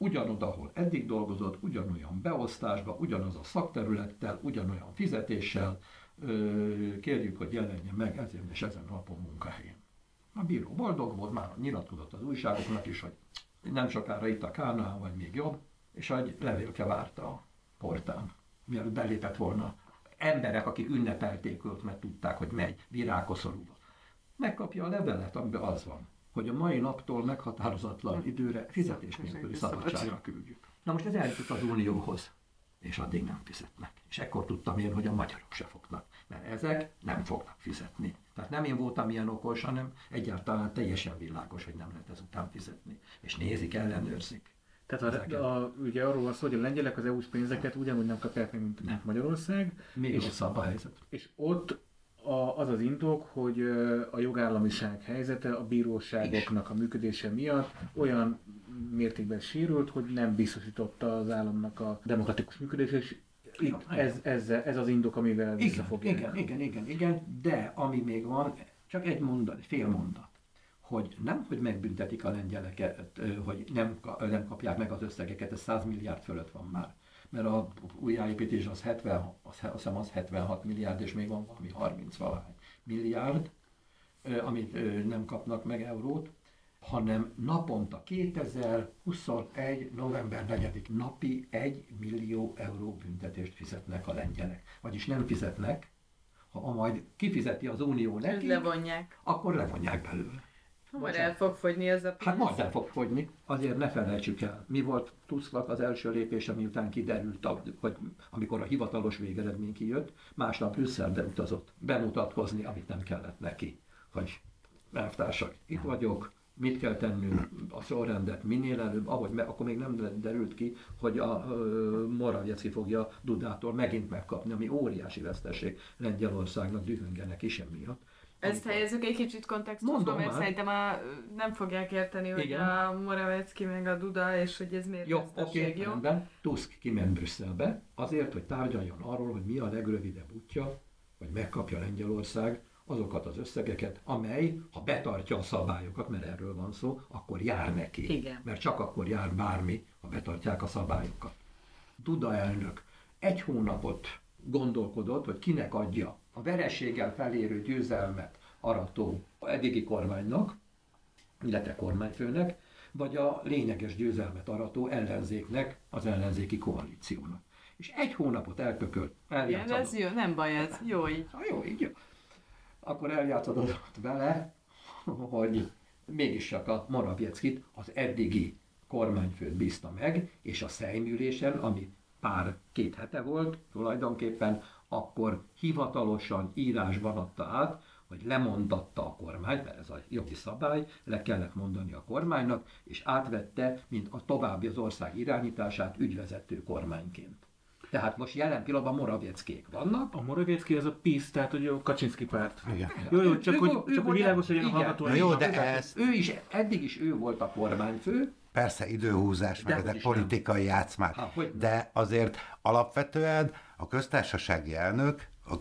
Ugyanoda, ahol eddig dolgozott, ugyanolyan beosztásba, ugyanaz a szakterülettel, ugyanolyan fizetéssel, kérjük, hogy jelenjen meg ezen és ezen napon munkahelyen. A bíró boldog volt, már nyilatkozott az újságoknak is, hogy nem sokára itt a Kánál, vagy még jobb, és egy levélke várta a portán, mielőtt belépett volna. Emberek, akik ünnepelték őt, mert tudták, hogy megy virágkoszorúba. Megkapja a levelet, amiben az van, hogy a mai naptól meghatározatlan időre fizetés nélküli szabadságra küldjük. Na most ez eljutott az Unióhoz. és addig nem fizetnek. És ekkor tudtam én, hogy a magyarok se fognak, mert ezek nem fognak fizetni. Tehát nem én voltam ilyen okos, hanem egyáltalán teljesen világos, hogy nem lehet ezután fizetni. És nézik, ellenőrzik. Tehát a, a, ugye arról van szó, hogy a lengyelek az é u-s pénzeket ugyanúgy nem kapják, mint nem. Magyarország. Még rosszabb a helyzet. És ott a, az az indok, hogy a jogállamiság helyzete a bíróságoknak a működése miatt olyan mértékben sérült, hogy nem biztosította az államnak a demokratikus működését, és itt ez, ez, ez az indok, amivel visszafogják. Igen, igen, igen, igen, de ami még van, csak egy mondat, fél mondat. Hogy nem, hogy megbüntetik a lengyeleket, hogy nem, nem kapják meg az összegeket, ez száz milliárd fölött van már. Mert a újjáépítés az, hetven, az, az hetvenhat milliárd, és még van valami harminc-valahány milliárd, amit nem kapnak meg eurót, hanem naponta kétezer-huszonegy. november negyedike napi egy millió euró büntetést fizetnek a lengyelek. Vagyis nem fizetnek, ha majd kifizeti az unió nekik, levonják. Akkor levonják belőle. Majd el fog fogyni ez a pénz. Hát majd el fog fogyni, azért ne felejtsük el. Mi volt Tusknak az első lépése, miután kiderült, hogy amikor a hivatalos végeredmény kijött, másnap Brüsszelbe utazott bemutatkozni, amit nem kellett neki. Hogy elvtársak, itt vagyok, mit kell tennünk, a sorrendet minél előbb, ahogy, mert akkor még nem derült ki, hogy a Morawiecki fogja Dudától megint megkapni, ami óriási veszteség Lengyelországnak, dühöngenek is emiatt. Ezt helyezzük egy kicsit kontextusban, mert szerintem a, nem fogják érteni, hogy igen. A Morawiecki meg a Duda, és hogy ez miért jó, veszteség, oké, jó? Rendben. Tusk kiment Brüsszelbe azért, hogy tárgyaljon arról, hogy mi a legrövidebb útja, hogy megkapja Lengyelország azokat az összegeket, amely, ha betartja a szabályokat, mert erről van szó, akkor jár neki. Igen. Mert csak akkor jár bármi, ha betartják a szabályokat. Duda elnök egy hónapot gondolkodott, hogy kinek adja a vereséggel felérő győzelmet arató eddigi kormánynak, illetve kormányfőnek, vagy a lényeges győzelmet arató ellenzéknek, az ellenzéki koalíciónak. És egy hónapot elkökölt, eljátszadott. Ez jó, nem baj ez, jó így. Ha jó, így jó. Akkor eljátszadott vele, hogy mégis csak a Morawieckit, az eddigi kormányfőt bízta meg, és a Sejmülésen, ami pár két hete volt tulajdonképpen, akkor hivatalosan írásban adta át, hogy lemondatta a kormányt, mert ez a jogi szabály, le kellett mondani a kormánynak, és átvette, mint a további az ország irányítását ügyvezető kormányként. Tehát most jelen pillanatban Morawieckik vannak. A Morawieckik az a PiS, tehát ugye a Kaczynszki párt. Igen. Jó, jó, csak ő, hogy, ő, csak ő, hogy világos, hogy ilyen hallgató. Jó, de ez... ez... Ő is, eddig is ő volt a kormányfő. Persze időhúzás, de meg ezek politikai játszmák. Há, de azért alapvetően a köztársasági elnök a,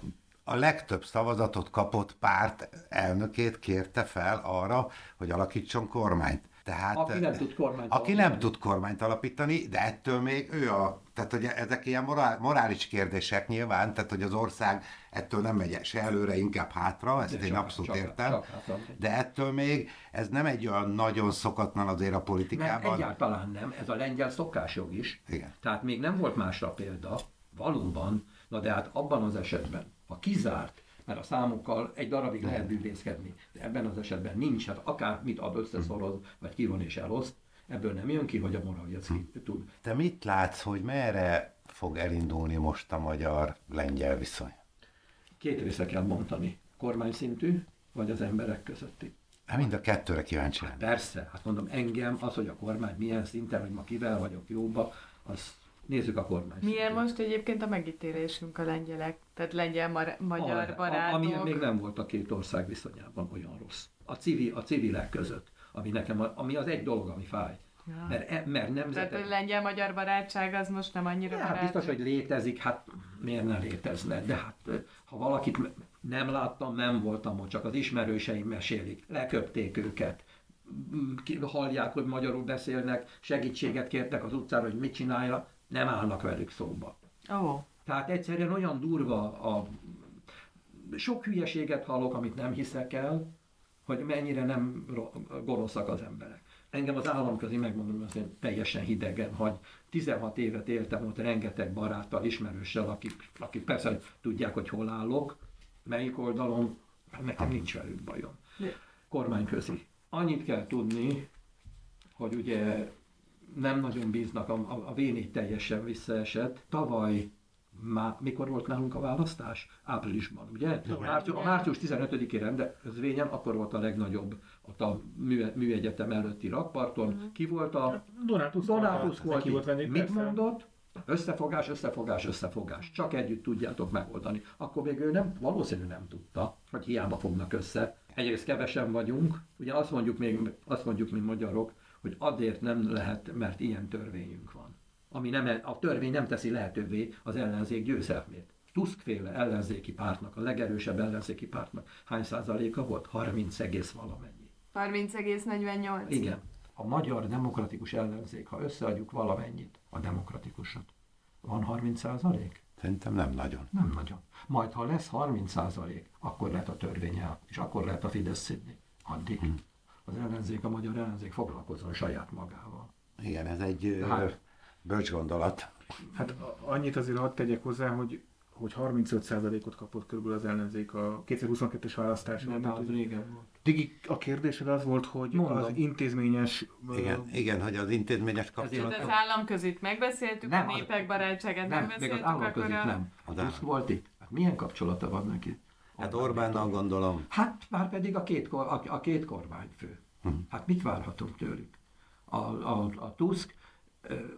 a legtöbb szavazatot kapott párt elnökét kérte fel arra, hogy alakítson kormányt. Tehát, aki nem tud kormányt aki alapítani. nem tud kormányt alapítani, de ettől még ő a... Tehát, hogy ezek ilyen morál, morális kérdések nyilván, tehát, hogy az ország ettől nem megy se előre, inkább hátra, ezt de én csak, abszolút csak, értem. Csak, csak, csak. De ettől még ez nem egy olyan nagyon szokatlan azért a politikában. Nem, egyáltalán nem. Ez a lengyel szokásjog is. Igen. Tehát még nem volt másra példa. Valóban. Na de hát abban az esetben, ha kizárt, mert a számokkal egy darabig nem lehet bűvészkedni. De ebben az esetben nincs, hát akármit ad összeszoroz, vagy kivon és eloszt, ebből nem jön ki, hogy a Morawieckit hm. tud. Te mit látsz, hogy merre fog elindulni most a magyar-lengyel viszony? Két része kell mondani. Kormány szintű, vagy az emberek közötti. Hát mind a kettőre kíváncsi lenni. Hát persze, hát mondom, engem az, hogy a kormány milyen szinten, hogy ma kivel vagyok jóba, az nézzük a kormány. Milyen most egyébként a megítélésünk a lengyelek, tehát lengyel-magyar mar- barátok? Amilyen még nem volt a két ország viszonyában olyan rossz. A, civi, a civilek között, ami, nekem, ami az egy dolog, ami fáj. Ja. Mert, e, mert nemzetek... Tehát a lengyel-magyar barátság az most nem annyira de, hát biztos, hogy létezik, hát miért ne létezne? De hát ha valakit nem láttam, nem voltam ott, csak az ismerőseim mesélik, leköpték őket. Hallják, hogy magyarul beszélnek, segítséget kértek az utcára, hogy mit csinálja, nem állnak velük szóba. Oh. Tehát egyszerűen olyan durva a... Sok hülyeséget hallok, amit nem hiszek el, hogy mennyire nem gonoszak az emberek. Engem az államközi, megmondom, hogy teljesen hidegen hagy. tizenhat évet éltem ott rengeteg baráttal, ismerőssel, akik, akik persze tudják, hogy hol állok, melyik oldalon, nekem nincs velük bajom. Kormányközi. Annyit kell tudni, hogy ugye nem nagyon bíznak, a, a vé négy teljesen visszaesett. Tavaly, má, mikor volt nálunk a választás? Áprilisban, ugye? A március tizenötödikén rendezvényen, akkor volt a legnagyobb, ott a mű, műegyetem előtti rakparton. Mm. Ki volt a... Donátus, Donátus volt, ki volt venni, mit persze. mondott? Összefogás, összefogás, összefogás. Csak együtt tudjátok megoldani. Akkor még ő nem, valószínűleg nem tudta, hogy hiába fognak össze. Egyrészt kevesen vagyunk, ugye azt mondjuk még, azt mondjuk, mint magyarok, hogy azért nem lehet, mert ilyen törvényünk van. Ami nem, a törvény nem teszi lehetővé az ellenzék győzelmét. Tusk-féle ellenzéki pártnak, a legerősebb ellenzéki pártnak hány százaléka volt? harminc egész valamennyi. harminc egész negyvennyolc. Igen. A magyar demokratikus ellenzék, ha összeadjuk valamennyit, a demokratikusat, van harminc százalék? Szerintem nem nagyon. Nem nagyon. Majd ha lesz harminc százalék, akkor lehet a törvény el, és akkor lehet a Fidesz szidni. Addig. Hm. Az ellenzék, a magyar ellenzék foglalkozzon saját magával. Igen, ez egy hát, bölcs gondolat. Hát annyit azért hadd tegyek hozzá, hogy, hogy harmincöt százalékot kapott körülbelül az ellenzék a kétezer-huszonkettes választáson. Nem, az régen volt. A kérdésed az volt, hogy mondom. Az intézményes... Igen, uh, igen, hogy az intézményes kapcsolatok... Ezért az államközit megbeszéltük, nem, a népek barátságát nem, megbeszéltük, még az államközit akkor a... nem. Az állam. Volt itt. Milyen kapcsolata van neki? Hát Orbánnal gondolom. Hát már pedig a két, a, a két kormányfő. Hm. Hát mit várhatunk tőlük? A, a, a Tusk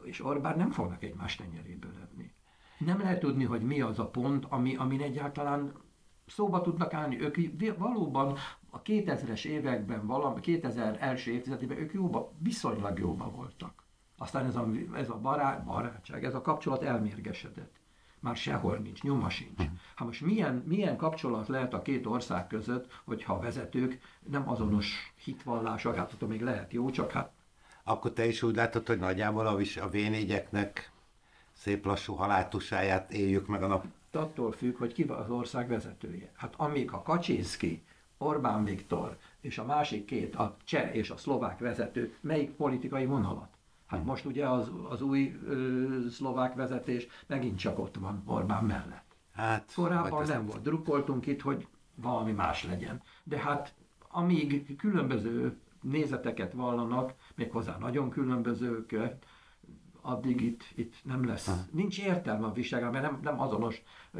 és Orbán nem fognak egymás tenyeréből levni. Nem lehet tudni, hogy mi az a pont, ami, amin egyáltalán szóba tudnak állni. Ők valóban a kétezres években, valami, kétezer-első évtizedében ők jóba, viszonylag jóba voltak. Aztán ez a, ez a barát, barátság, ez a kapcsolat elmérgesedett. Már sehol nincs, nyoma sincs. Hát most milyen, milyen kapcsolat lehet a két ország között, hogyha a vezetők nem azonos hitvallások, hát attól még lehet jó, csak hát... Akkor te is úgy látod, hogy nagyjából a vé négyeknek szép lassú haláltusáját éljük meg a nap. Attól függ, hogy ki az ország vezetője. Hát amíg a Kaczynszki, Orbán Viktor és a másik két, a cseh és a szlovák vezető, melyik politikai vonalat? Hát most ugye az, az új ö, szlovák vezetés megint csak ott van Orbán mellett. Hát, korábban nem volt. Drukkoltunk itt, hogy valami más legyen. De hát amíg különböző nézeteket vallanak, méghozzá nagyon különbözőket, addig itt, itt nem lesz. Ha. Nincs értelme a viselkedésnek, mert nem, nem azonos ö,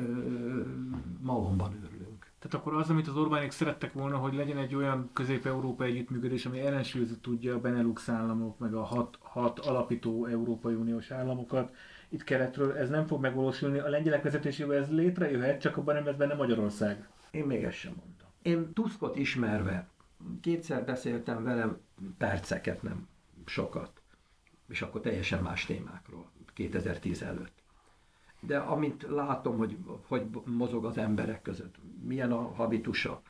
malomban őrülünk. Tehát akkor az, amit az Orbánék szerettek volna, hogy legyen egy olyan közép-európai együttműködés, ami ellensúlyozni tudja a Benelux államok, meg a hat, hat alapító Európai Uniós államokat. Itt keletről ez nem fog megvalósulni. A lengyelek vezetésében ez létrejöhet, csak abban nem lesz benne Magyarország. Én még ezt sem mondtam. Én Tuskot ismerve, kétszer beszéltem velem, perceket, nem sokat. És akkor teljesen más témákról, kétezer-tíz előtt. De amint látom, hogy, hogy mozog az emberek között, milyen a habitusa,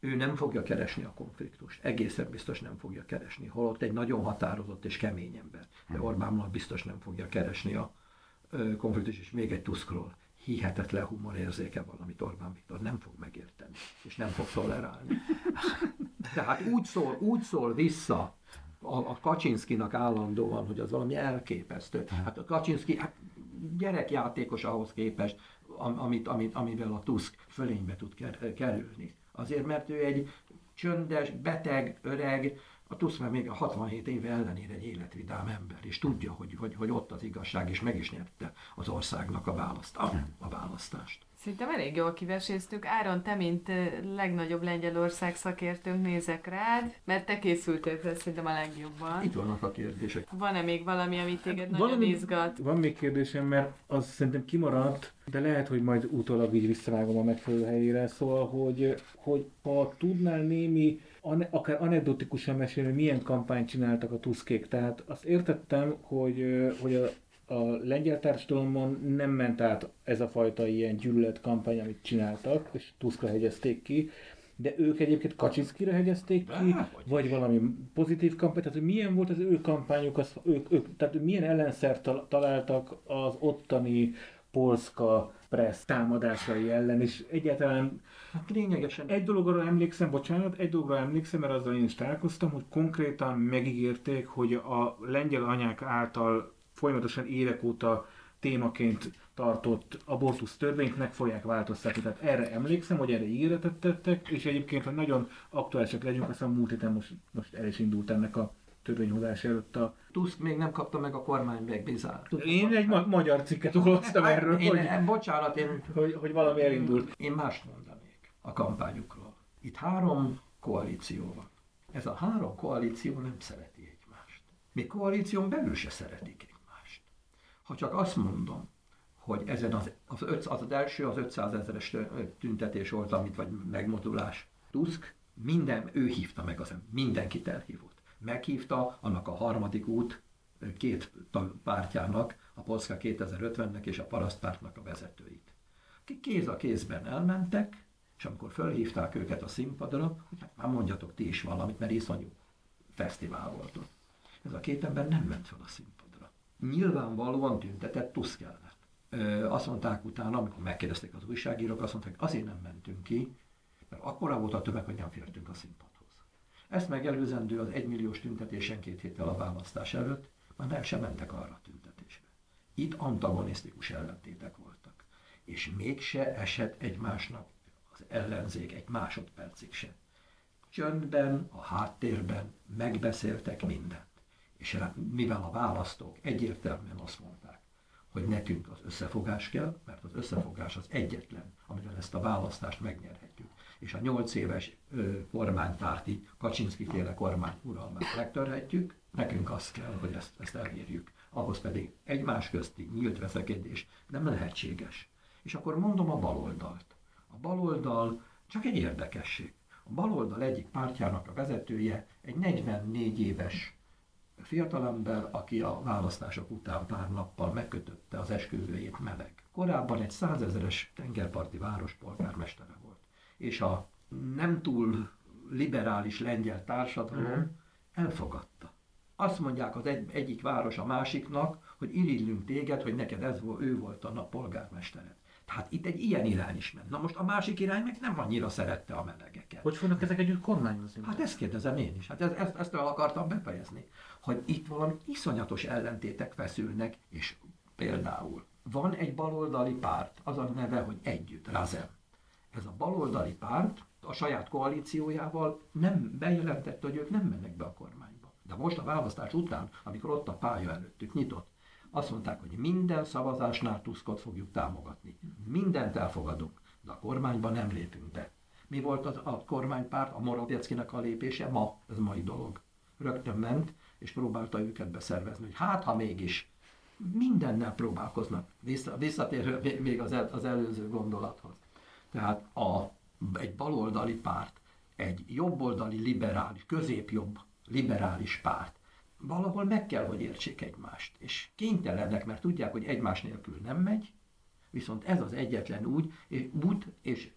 ő nem fogja keresni a konfliktust. Egészen biztos nem fogja keresni, holott egy nagyon határozott és kemény ember. De Orbánnak biztos nem fogja keresni a konfliktust, és még egy Tuskról. Hihetetlen humorérzéke valamit Orbán Viktor nem fog megérteni, és nem fog tolerálni. Tehát úgy szól, úgy szól vissza, A, a Kaczynszkinak állandóan, hogy az valami elképesztő. Hát a Kaczynszki hát gyerekjátékos ahhoz képest, am, amit, amit, amivel a Tusk fölénybe tud kerülni. Azért, mert ő egy csöndes, beteg, öreg, a Tusk már még a hatvanhét éve ellenére egy életvidám ember, és tudja, hogy, hogy, hogy ott az igazság, és meg is nyerte az országnak a, választ, a, a választást. Szerintem elég jól kiveséztük. Áron, te, mint legnagyobb Lengyelország szakértőnk, nézek rád, mert te készültél fel szerintem a legjobban. Itt vannak a kérdések. Van-e még valami, amit téged valami, nagyon izgat? Van még kérdésem, mert az szerintem kimaradt, de lehet, hogy majd utólag így visszavágom a megfelelő helyére. Szóval, hogy, hogy ha tudnál némi, akár anekdotikusan mesélni, hogy milyen kampányt csináltak a Tuskék. Tehát azt értettem, hogy, hogy a a lengyel társadalomban nem ment át ez a fajta ilyen gyűlöletkampány, amit csináltak, és Tuskra hegyezték ki, de ők egyébként Kaczynszkira hegyezték ki, Bá, vagy valami pozitív kampány, tehát hogy milyen volt az ő kampányuk, az, ők, ők, tehát milyen ellenszert találtak az ottani polska pressz támadásai ellen, és egyáltalán hát lényegesen. Egy dologra emlékszem, bocsánat, egy dologra emlékszem, mert azzal én is találkoztam, hogy konkrétan megígérték, hogy a lengyel anyák által folyamatosan évek óta témaként tartott abortusz törvényt meg fogják változtatni. Tehát erre emlékszem, hogy erre ígéretet tettek, és egyébként, ha nagyon aktuálisak legyünk, aztán múlt héten most, most el is indult ennek a törvényhozás előtt a... Tusk még nem kapta meg a kormány megbízást. Én egy ma- magyar cikket olvastam erről, én, hogy, én, bocsánat, én, hogy, hogy valami elindult. Én mást mondanék a kampányukról. Itt három koalíció van. Ez a három koalíció nem szereti egymást. Még koalíción belül se szeretik egymást. Ha csak azt mondom, hogy ezen az, az, öt, az, az első, az ötszázezeres tüntetés volt, amit vagy megmodulás. Tusk minden, ő hívta meg az mindenkit elhívott. Meghívta annak a harmadik út két pártjának, a Polska kétezer-ötvennek és a Parasztpártnak a vezetőit. Kéz a kézben elmentek, és amikor fölhívták őket a színpadra, hogy hát már mondjatok ti is valamit, mert iszonyú fesztivál voltunk. Ez a két ember nem ment fel a színpadra. Nyilvánvalóan tüntetett Tusk ellen. Ö, azt mondták utána, amikor megkérdezték az újságírók, azt mondták, azért nem mentünk ki, mert akkora volt a tömeg, hogy nem fértünk a színpadhoz. Ezt megelőzendő az egymilliós tüntetésen két héttel a választás előtt, már nem sem mentek arra a tüntetésre. Itt antagonisztikus ellentétek voltak. És mégse esett egymásnak az ellenzék egy másodpercig sem. Csöndben, a háttérben megbeszéltek mindent. És mivel a választók egyértelműen azt mondták, hogy nekünk az összefogás kell, mert az összefogás az egyetlen, amivel ezt a választást megnyerhetjük. És a nyolc éves ö, kormánypárti, Kaczynszky-féle kormány uralmát megtörhetjük, nekünk az kell, hogy ezt, ezt elérjük. Ahhoz pedig egymás közti nyílt veszekedés nem lehetséges. És akkor mondom a baloldalt. A baloldal csak egy érdekesség. A baloldal egyik pártjának a vezetője egy negyvennégy éves fiatalember, aki a választások után pár nappal megkötötte az esküvőjét meleg. Korábban egy százezeres tengerparti város polgármestere volt. És a nem túl liberális lengyel társadalom elfogadta. Azt mondják az egy, egyik város a másiknak, hogy irigylünk téged, hogy neked ez volt, ő volt a polgármestered. Tehát itt egy ilyen irány is ment. Na most a másik irány meg nem annyira szerette a melegeket. Hogy fognak ezek együtt kormányozni? Hát ezt kérdezem én is. Hát ez, ezt, ezt el akartam befejezni. Hogy itt valami iszonyatos ellentétek feszülnek, és például van egy baloldali párt, az a neve, hogy Együtt, Razem. Ez a baloldali párt a saját koalíciójával nem bejelentette, hogy ők nem mennek be a kormányba. De most a választás után, amikor ott a pálya előttük nyitott, azt mondták, hogy minden szavazásnál Tuskot fogjuk támogatni. Mindent elfogadunk, de a kormányba nem lépünk be. Mi volt az, a kormánypárt, a Morawieckinek a lépése? Ma, ez mai dolog. Rögtön ment, és próbálta őket beszervezni, hogy hát, ha mégis. Mindennel próbálkoznak. Visszatérő még az, el, az előző gondolathoz. Tehát a, egy baloldali párt, egy jobboldali liberális, középjobb liberális párt, valahol meg kell, hogy értsék egymást. És kénytelenek, mert tudják, hogy egymás nélkül nem megy, viszont ez az egyetlen úgy, és, út, és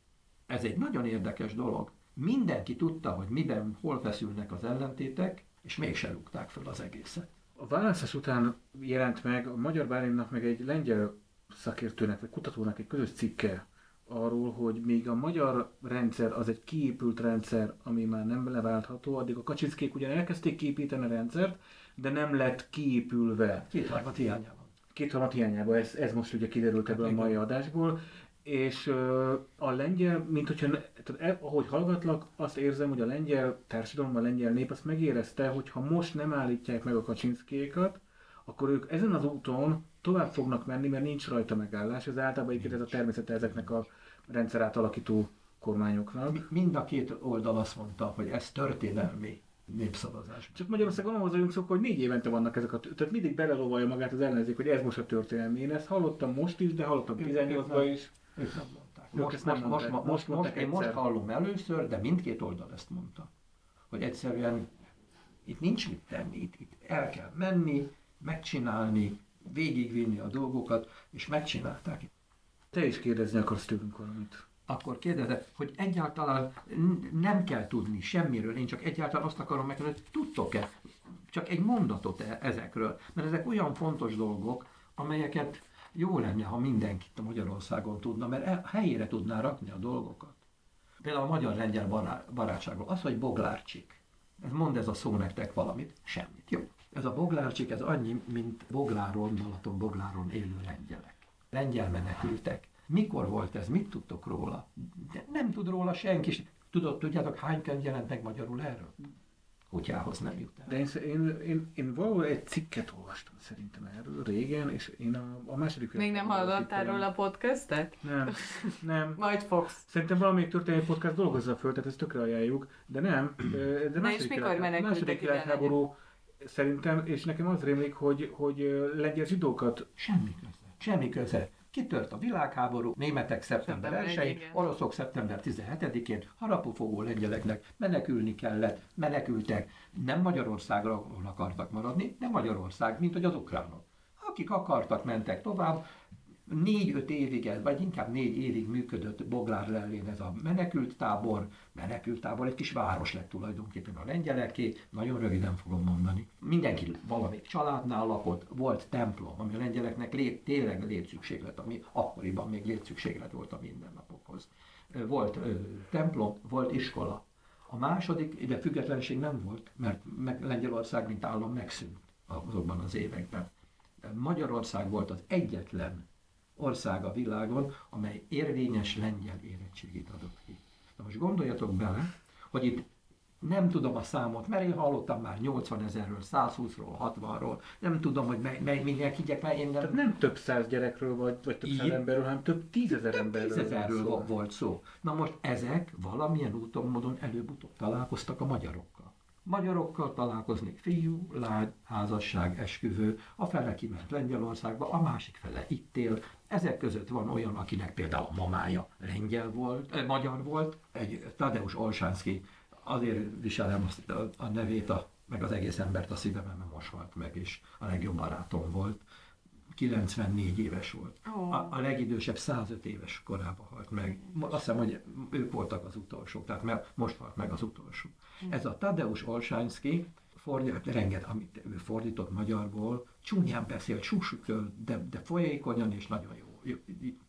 ez egy nagyon érdekes dolog. Mindenki tudta, hogy miben, hol feszülnek az ellentétek, és mégse rúgták fel az egészet. A választás után jelent meg a Magyar Bálintnak meg egy lengyel szakértőnek, vagy kutatónak egy közös cikke arról, hogy még a magyar rendszer az egy kiépült rendszer, ami már nem leváltható, addig a Kaczynszkyék ugyan elkezdték kiépíteni a rendszert, de nem lett kiépülve. Kétharmad hiányában. Kétharmad hiányában, ez, ez most ugye kiderült ebből a mai adásból, és uh, a lengyel, mint hogyha, tehát, eh, ahogy hallgatlak, azt érzem, hogy a lengyel társadalom, a lengyel nép azt megérezte, hogy ha most nem állítják meg a Kaczynszkyékat, akkor ők ezen az úton tovább fognak menni, mert nincs rajta megállás. Ez általában egyébként ez a természete ezeknek a rendszer átalakító kormányoknak. Mind a két oldal azt mondta, hogy ez történelmi népszavazás. Csak Magyarországon ahhoz vagyunk szok, hogy négy évente vannak ezek a... Tehát mindig belelovalja magát az ellenzék, hogy ez most a történelmi. Én ezt hallottam most is, de hallottam tizennyolcban is. Ők nem mondták. Most, most, most, most, most, most, én most hallom először, de mindkét oldal ezt mondta. Hogy egyszerűen itt nincs mit tenni, itt, itt el kell menni, megcsinálni, végigvinni a dolgokat, és megcsinálták. Te is kérdezni akarsz tőlünk valamit. Akkor kérdezed, hogy egyáltalán nem kell tudni semmiről, én csak egyáltalán azt akarom megkérdezni, hogy tudtok-e csak egy mondatot ezekről, mert ezek olyan fontos dolgok, amelyeket jó lenne, ha mindenkit a Magyarországon tudna, mert helyére tudná rakni a dolgokat. Például a magyar-lengyel bará- barátságról, az, hogy Boglárcsik. Ez mond ez a szó nektek valamit? Semmit. Jó. Ez a Boglárcsik, ez annyi, mint Bogláron, Balaton Bogláron élő lengyelek. Lengyel menekültek. Mikor volt ez? Mit tudtok róla? De nem tud róla senki. Tudod, tudjátok, hány könyv jelent meg magyarul erről? kutyához nem jut el. De én, én, én, én valahol egy cikket olvastam szerintem erről régen, és én a, a második... Még nem hallottál róla a podcastet? Nem, nem. Majd fogsz. Szerintem valamelyik történelmi podcast dolgozza föl, tehát ezt tökre ajánljuk, de nem. De na és mikor menekültek ide legyen? Szerintem, és nekem az rémlik, hogy, hogy lengyel zsidókat... Semmi köze. Semmi köze. Kitört a világháború, németek szeptember elsején, oroszok szeptember tizenhetedikén, harapófogó lengyeleknek menekülni kellett, menekültek. Nem Magyarországra akartak maradni, de Magyarország, mint hogy az ukránok. Akik akartak, mentek tovább. Négy-öt évig, vagy inkább négy évig működött Boglár-Lellén ez a menekült tábor. Menekült tábor, egy kis város lett tulajdonképpen a lengyeleké, nagyon röviden fogom mondani. Mindenki valamelyik családnál lakott, volt templom, ami a lengyeleknek lét, tényleg létszükséglet, ami akkoriban még létszükséglet volt a mindennapokhoz. Volt ö, templom, volt iskola. A második, ide függetlenség nem volt, mert meg Lengyelország, mint állam megszűnt azokban az években. Magyarország volt az egyetlen ország a világon, amely érvényes lengyel érettségit adott ki. Na most gondoljatok bele, hogy itt nem tudom a számot, mert én hallottam már nyolcvan ezerről, százhúszról, hatvanról, nem tudom, hogy mely, mely mindjárt higgyek, mert én nem... Tehát nem több száz gyerekről vagy, vagy több száz emberről, hanem több tízezer emberről, tízezerről volt, volt szó. Na most ezek valamilyen úton, módon előbb-utóbb találkoztak a magyarokkal. Magyarokkal találkozni fiú, lány, házasság, esküvő, a fele kiment Lengyelországba, a másik fele itt él. Ezek között van olyan, akinek például a mamája lengyel volt, eh, magyar volt, egy Tadeusz Olszánszky, azért viselem azt, a, a nevét, a, meg az egész embert a szívemben, mert most halt meg, és a legjobb barátom volt. kilencvennégy éves volt. Oh. A, a legidősebb százöt éves korában halt meg. Azt hiszem, hogy ők voltak az utolsók, tehát mert most halt meg az utolsó. Mm. Ez a Tadeusz Olszánszky, rengeteg, amit ő fordított magyarból, csúnyán beszélt, susüköl, de, de folyékonyan és nagyon jó.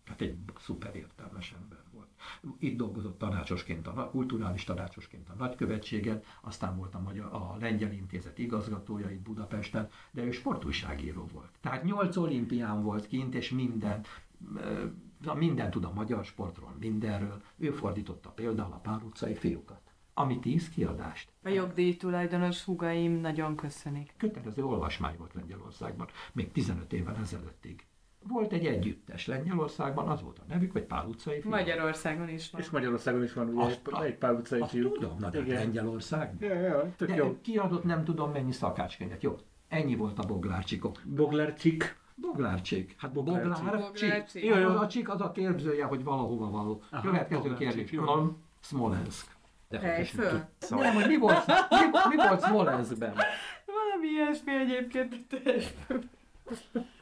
Hát egy szuper értelmes ember volt. Itt dolgozott tanácsosként, a, kulturális tanácsosként a nagykövetségen, aztán volt a, magyar, a lengyel intézet igazgatója itt Budapesten, de ő sportújságíró volt. Tehát nyolc olimpián volt kint, és minden, minden tud a magyar sportról, mindenről. Ő fordította például a Pál utcai fiúkat, ami tíz kiadást. A jogdíj tulajdonos húgaim nagyon köszönik. Kötelező olvasmány volt Lengyelországban, még tizenöt évvel ezelőttig. Volt egy együttes Lengyelországban, az volt a nevük, vagy Pál utcai fiú. Magyarországon is van. És Magyarországon is van, ugye, azt, egy Pál utcai fiú. Tudom, na de Lengyelország. Ja, ja, de jó. Kiadott nem tudom mennyi szakácskönyvet. Jó, ennyi volt a boglárcsikok. Boglárcsik? Boglárcsik. Hát boglárcsik. Jó, jó, a csik az a képzője, hogy valahova való. Aha, következő kérdés. Van Szmolenszk. Helyfő. Nem, hogy mi volt, mi, mi volt Szmolenszkben? Valami ilyesmi egyébként.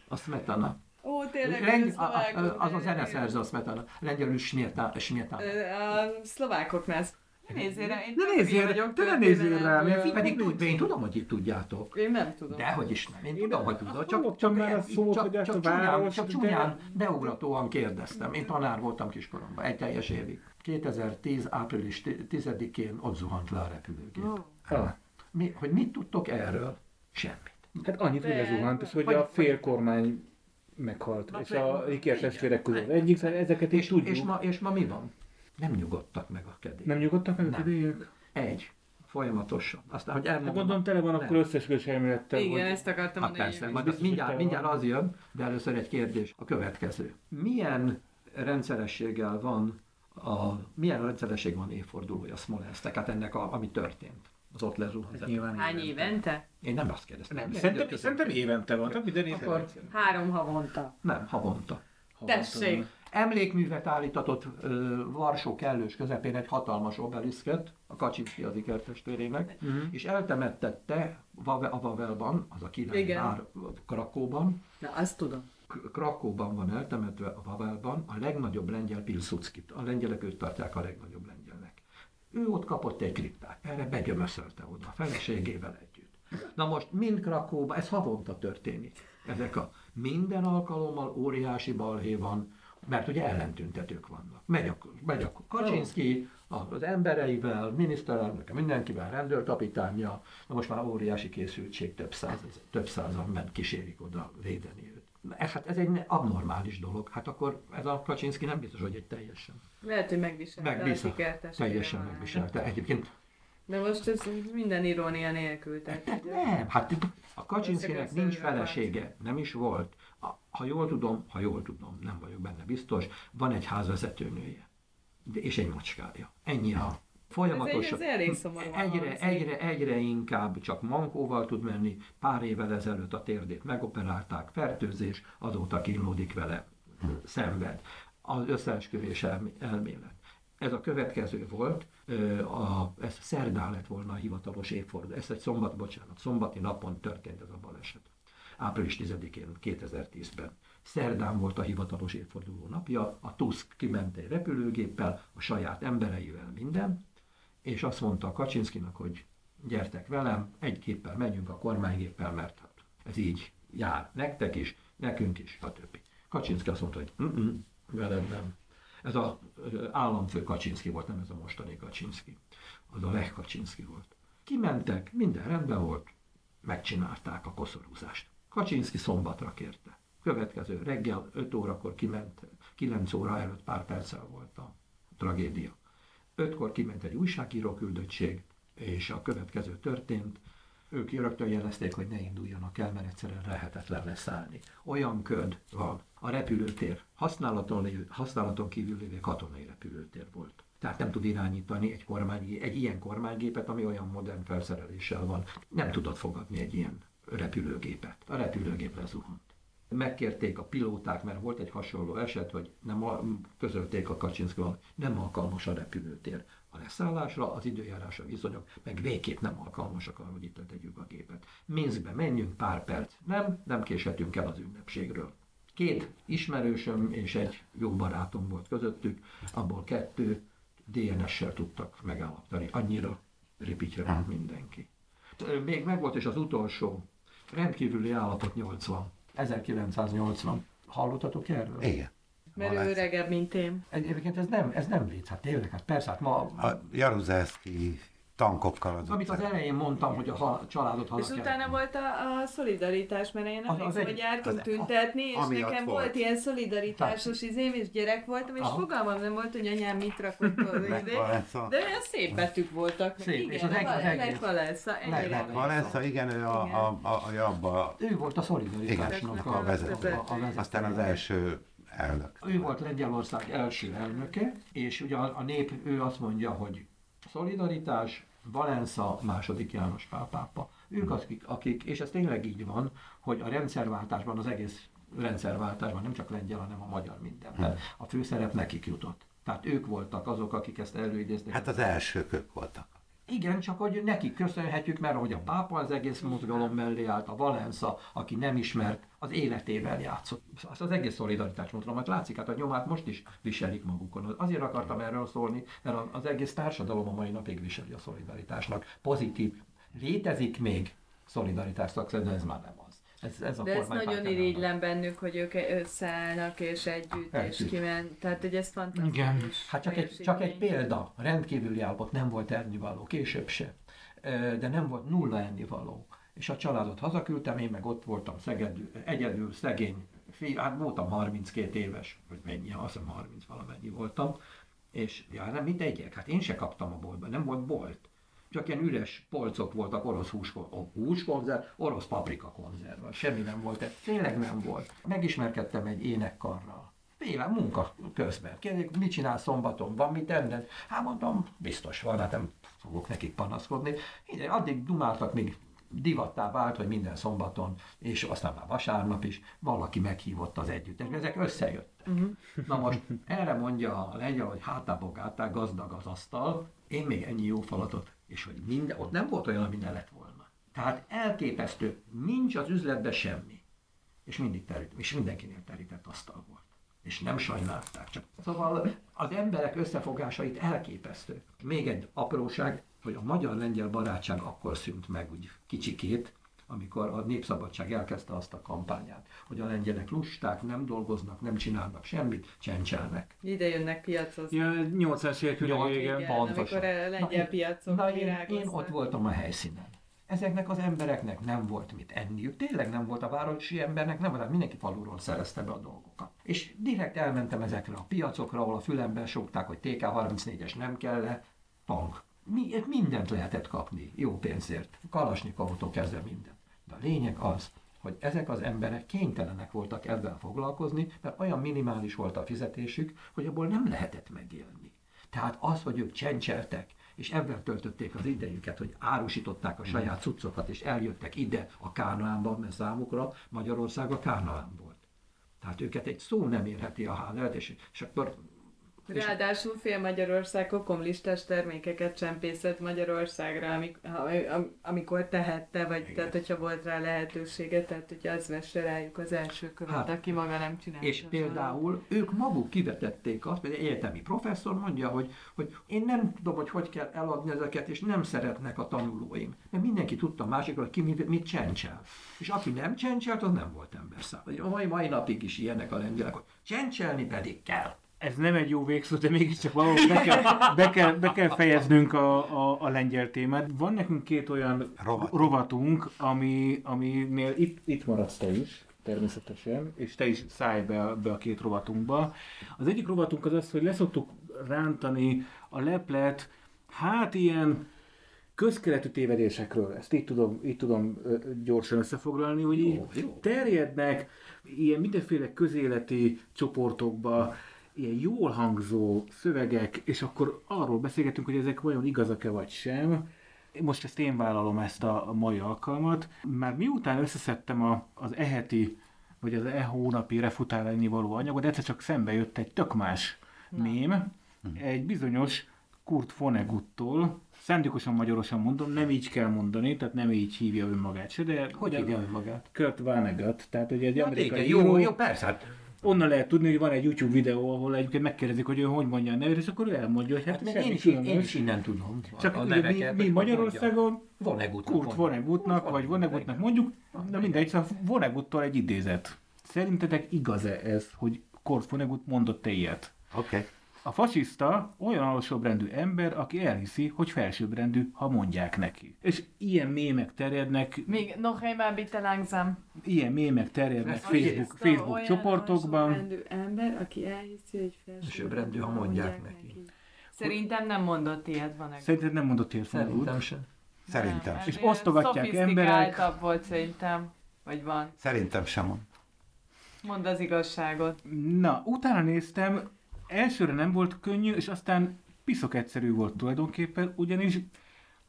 A Smetana. Ó, tényleg, Lengy- szlovák, a, a, az a zeneszerző, a Smetana. Lengyelül Smetana. A szlovákoknál. Ne nézzél rá, én nem nézzél, vagyok. Te ne nézzél rá, mert pedig tud, én tudom, hogy itt tudjátok. Én nem tudom. Dehogy is nem, én tudom, hogy tudod. Csak csúnyán, csak csúnyán, beugratóan kérdeztem. Én tanár voltam kiskoromban, egy teljes évig. kétezer-tíz április tizedikén ott zuhant le a repülőgép. Hogy mit tudtok erről? Semmit. Hát annyit, hogy lezuhant, és hogy a félkormány meghalt, na, és a Riker testvérek között egyik, ezeket is tudjuk. És ma, és ma mi van? Nem nyugodtak meg a kedélyek. Nem nyugodtak meg a kedélyek? Egy. Folyamatosan. Aztán, hogy elmondom. Gondolom tele van akkor összesküvés elmélettel. Igen, hogy... ezt akartam mondani. Hát persze, majd mindjárt, mindjárt az jön, de először egy kérdés. A következő. Milyen rendszerességgel van, a, milyen rendszeresség van évfordulója Szmolenszknek, hát ennek, a, ami történt? Az ott lezuhant. Hány évente? Én nem azt kérdeztem. Nem, szerintem, szerintem évente van. Minden akkor három havonta. Nem, havonta. havonta Tessék! Nem. Emlékművet állítatott ö, Varsó kellős közepén egy hatalmas obeliszket, a Kaczynszky az ikertestvérének, uh-huh. és eltemettette Vave, a Wawelban, az a király már Krakóban. Na, azt tudom. Krakóban van eltemetve a Wawelban a legnagyobb lengyel Pilsudskit. A lengyelek őt tartják a legnagyobb lengyelnek. Ő ott kapott egy kriptát, erre begyömöszölte oda, a feleségével együtt. Na most mind Krakóban, ez havonta történik, ezek a minden alkalommal óriási balhé van, mert ugye ellentüntetők vannak. Megy a, megy a Kaczynszky az embereivel, miniszterelnökkel, mindenkivel, rendőrkapitányja, na most már óriási készültség, több, száz, több százan ment kísérik oda védeni őt. Ez, hát ez egy abnormális dolog, hát akkor ez a Kaczynszky nem biztos, hogy egy teljesen. Lehet, hogy megviselte. Megviselte, teljesen megviselte. Egyébként De most ez minden irónia nélkül. Tehát, hát nem, hát a Kaczynszkinek nincs felesége, nem is volt. Ha jól tudom, ha jól tudom, nem vagyok benne biztos, van egy házvezetőnője, és egy macskája. Ennyi a folyamatosan. Ez elég szomorú. Egyre, egyre, egyre inkább csak mankóval tud menni. Pár évvel ezelőtt a térdét megoperálták, fertőzés, azóta kínlódik vele, szenved. Az összeesküvés elmélet. Ez a következő volt, a, ez szerdán lett volna a hivatalos évforduló, ez egy szombat, bocsánat, szombati napon történt ez a baleset. április tizedikén, kétezer-tízben. Szerdán volt a hivatalos évforduló napja, a Tusk kiment egy repülőgéppel, a saját embereivel minden, és azt mondta a Kaczynszkinak, hogy gyertek velem, egy géppel menjünk, a kormánygéppel, mert hát ez így jár, nektek is, nekünk is, stb. Kaczynszki azt mondta, hogy velem nem. Ez az államfő Kaczynszki volt, nem ez a mostani Kaczynszki. Az a Lech Kaczynszki volt. Kimentek, minden rendben volt, megcsinálták a koszorúzást. Kaczynszki szombatra kérte. Következő reggel öt órakor kiment, kilenc óra előtt pár perccel volt a tragédia. ötkor kiment egy újságíró küldöttség, és a következő történt. Ők rögtön jelezték, hogy ne induljanak el, mert egyszerűen lehetetlen lesz állni. Olyan köd van. A repülőtér használaton, használaton kívül lévő katonai repülőtér volt. Tehát nem tud irányítani egy, kormány, egy ilyen kormánygépet, ami olyan modern felszereléssel van. Nem tudott fogadni egy ilyen repülőgépet. A repülőgép lezuhant. Megkérték a pilóták, mert volt egy hasonló eset, hogy nem közölték a Kaczynszkival, nem alkalmas a repülőtér a leszállásra, az időjárása viszonyok, meg végképp nem alkalmasak arra, hogy itt letegyük a gépet. Minszkbe menjünk, pár perc. Nem, nem késhetünk el az ünnepségről. Két ismerősöm és egy jó barátom volt közöttük, abból kettő dé en es-sel tudtak megállapítani. Annyira ripityre volt mindenki. Még megvolt és az utolsó rendkívüli állapot nyolcvan. ezerkilencszáznyolcvan. Hallottatok erről? Igen. Mert ő öregebb, mint én. Egyébként ez nem, ez nem vicc, hát tényleg, hát persze, hát ma... A Jaruzelszky tankokkal adott. Amit az elején mondtam, hogy a ha, családot haza. És kell. Utána volt a, a szolidaritás, mert én nem emlékszem, hogy jártunk tüntetni, és nekem volt, volt ilyen szolidaritásos izém, és gyerek voltam, és aha. Fogalmam nem volt, hogy anyám mit rakott az idő. De olyan szép betűk voltak. Szép. Igen, és az egész egész. Lech Walesa, igen, ő abba... Ő volt a szolidaritásnak a vezető. Aztán az első... elnök. Ő volt Lengyelország első elnöke, és ugye a, a nép, ő azt mondja, hogy szolidaritás, Walesa, második János Pál pápa. Ők akik, akik, és ez tényleg így van, hogy a rendszerváltásban, az egész rendszerváltásban nem csak lengyel, hanem a magyar mindenben. A főszerep nekik jutott. Tehát ők voltak azok, akik ezt előidéztek. Hát az elsőkök voltak. Igen, csak hogy nekik köszönhetjük, mert ahogy a pápa az egész mozgalom mellé állt, a Walesa, aki nem ismert, az életével játszott. Azt az egész szolidaritás mondtam, mert látszik, hát a nyomát most is viselik magukon. Azért akartam erről szólni, mert az egész társadalom a mai napig viseli a szolidaritásnak. Pozitív. Létezik még szolidaritás szakszerű, de ez már nem az. Ez, ez a de ez nagyon irigylem bennük, hogy ők összeállnak és együtt, együtt. És kimen. Tehát, hogy ez fantasztikus. Igen. Hát csak egy, csak egy példa. Rendkívüli állapot, nem volt ennivaló, később se. De nem volt nulla ennivaló. És a családot hazaküldtem, én meg ott voltam Szegedül, egyedül, szegény. Fi, hát voltam harminckét éves, hogy mennyi, azt hiszem harminc valamennyi voltam. És ja, nem, mit egyek? Hát én se kaptam a boltba, nem volt bolt. Csak ilyen üres polcok voltak, orosz húskonzerv, orosz paprikakonzerv, semmi nem volt, ez tényleg nem volt. Megismerkedtem egy énekkarral, féle munka közben. Kérdezik, mit csinál szombaton, van mit enned? Hát mondtam, biztos van, hát nem fogok nekik panaszkodni. Így, addig dumáltak, míg divattá vált, hogy minden szombaton, és aztán már vasárnap is valaki meghívott az együttes, ezek összejöttek. Uh-huh. Na most erre mondja a lengyel, hogy hátábogáltá, gazdag az asztal, én még ennyi jó falatot, és hogy minden, ott nem volt olyan, ami ne lett volna. Tehát elképesztő, nincs az üzletben semmi. És mindig terít, és mindenkinél terített asztal volt. És nem sajnálták csak. Szóval az emberek összefogásait elképesztő. Még egy apróság, hogy a magyar-lengyel barátság akkor szűnt meg úgy kicsikét, amikor a Népszabadság elkezdte azt a kampányát, hogy a lengyelek lusták, nem dolgoznak, nem csinálnak semmit, csencselnek. Ide jönnek piacozni. Ja, nyolcas években igen, pontosan. Amikor a lengyel piacok na, virágoznak. Én, én ott voltam a helyszínen. Ezeknek az embereknek nem volt mit enniük, tényleg nem volt a városi embernek, nem volt, mindenki faluról szerezte be a dolgokat. És direkt elmentem ezekre a piacokra, ahol a fülemben sokták, hogy té ká harmincnégyes nem kell-e, tank. mindent lehetett kapni, jó pénzért, kalasnyikovtól kezdve mindent. De a lényeg az, hogy ezek az emberek kénytelenek voltak ezzel foglalkozni, mert olyan minimális volt a fizetésük, hogy abból nem lehetett megélni. Tehát az, hogy ők csencseltek, és ebben töltötték az idejüket, hogy árusították a saját cuccokat, és eljöttek ide a Kánaánban, mert számukra Magyarország a Kánaán volt. Tehát őket egy szó nem érheti a hálát, és, és akkor... Ráadásul fél Magyarország kokomlistás termékeket csempészett Magyarországra, amikor tehette, vagy igen. Tehát, hogyha volt rá lehetősége, tehát ugye az vesse rájuk az első követ, hát, aki maga nem csinálta. És például ők maguk kivetették azt, hogy egy egyetemi professzor mondja, hogy, hogy én nem tudom, hogy hogy kell eladni ezeket, és nem szeretnek a tanulóim. Mert mindenki tudta másikról, ki mit, mit csencsel. És aki nem csencselt, az nem volt ember számára. Mai, mai napig is ilyenek a lengyelek, hogy csencselni pedig kell. Ez nem egy jó végszó, de mégiscsak valóban be kell, be kell, be kell fejeznünk a, a, a lengyel témát. Van nekünk két olyan Rovat. rovatunk, ami, aminél itt, itt maradsz te is, természetesen, és te is szállj be, be a két rovatunkba. Az egyik rovatunk az az, hogy leszoktuk rántani a leplet, hát ilyen közkeletű tévedésekről. Ezt így tudom, így tudom gyorsan összefoglalni, hogy így jó, jó. terjednek ilyen mindenféle közéleti csoportokba, ilyen jól hangzó szövegek, és akkor arról beszélgetünk, hogy ezek vajon igazak-e vagy sem. Most ezt én vállalom, ezt a mai alkalmat. Már miután összeszedtem a, az e-heti, vagy az e-hónapi refutálni való anyagot, egyszer csak szembe jött egy tök más mém, egy bizonyos Kurt Vonneguttól, szándékosan magyarosan mondom, nem így kell mondani, tehát nem így hívja önmagát se, de... Hogy hívja önmagát? Kurt Vonnegut, tehát ugye egy amerikai író. Jó, jó, persze, hát... Onnan lehet tudni, hogy van egy YouTube videó, ahol egyébként megkérdezik, hogy ő hogy mondja a nevét, és akkor ő elmondja, hogy hát, hát semmi én is, én is innen tudom. Csak a mi, mi Magyarországon Kurt Vonnegutnak, vagy Vonnegutnak mondjuk, de mindegy, szóval Vonneguttól egy idézet. Szerintetek igaz-e ez, hogy Kurt Vonnegut mondott-e ilyet? Oké. Okay. A fasiszta olyan alsóbbrendű ember, aki elhiszi, hogy felsőbbrendű, ha mondják neki. És ilyen mémek terjednek... Még noch einmal bitte langsam. Ilyen mémek terjednek Facebook, Facebook olyan csoportokban. Olyan alsóbbrendű ember, aki elhiszi, hogy felsőbbrendű, ha mondják neki. neki. Szerintem nem mondott ilyet van. Szerintem nem mondott ilyet van. Szerintem sem. Szerintem sem. És osztogatják emberek. Szofisztikáltabb volt szerintem, vagy van. Szerintem sem mond. Mondd az igazságot. Na, utána néztem... Elsőre nem volt könnyű, és aztán piszok egyszerű volt tulajdonképpen, ugyanis...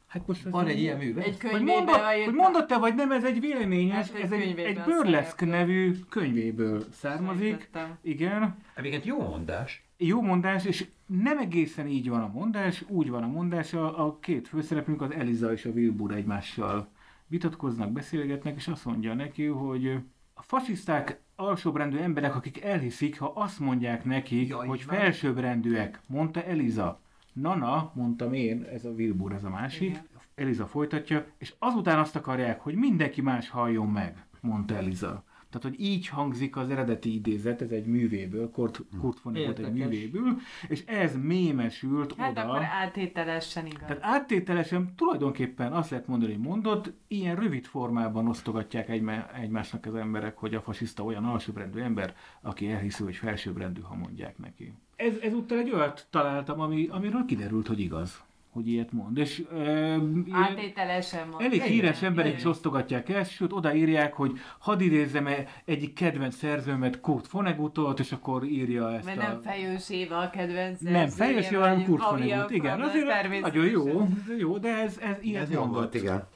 Hát most van egy ilyen műve. Egy könyvében mondott, ajánlott. Hogy mondott-e, vagy nem, ez egy véleményes, hát egy ez egy, egy Burleszk nevű könyvéből származik. Szerintem. Igen. Egyébként jó mondás. Jó mondás, és nem egészen így van a mondás, úgy van a mondás, a, a két főszereplőnk, az Eliza és a Wilbur egymással vitatkoznak, beszélgetnek, és azt mondja neki, hogy... A fasiszták alsóbrendű emberek, akik elhiszik, ha azt mondják nekik, ja, hogy felsőbbrendűek, mondta Eliza. Nana, mondtam én, ez a Wilbur, ez a másik. Igen. Eliza folytatja, és azután azt akarják, hogy mindenki más halljon meg, mondta Eliza. Tehát, hogy így hangzik az eredeti idézet, ez egy művéből, Kurt, Kurt Vonnegut egy művéből, és ez mémesült hát oda. Hát akkor áttételesen igaz. Tehát áttételesen tulajdonképpen azt lehet mondani, hogy mondott, ilyen rövid formában osztogatják egymá, egymásnak az emberek, hogy a fasiszta olyan alsőbbrendű ember, aki elhiszi, hogy felsőbbrendű, ha mondják neki. Ez, ezúttal egy olyat találtam, ami, amiről kiderült, hogy igaz, hogy ilyet mond. És, e, átételesen mond. Elég híres emberek is osztogatják el, sőt, odaírják, hogy hadd idézzem egyik kedvenc szerzőmet, Kurt Vonnegutot, és akkor írja ezt mert a... Mert nem Fejős Éva a kedvenc szerzője. Nem, Fejős Éva, hanem Kurt Vonnegut. Igen, azért nagyon jó, jó, de ez, ez ilyet ez mondott. Volt, igen.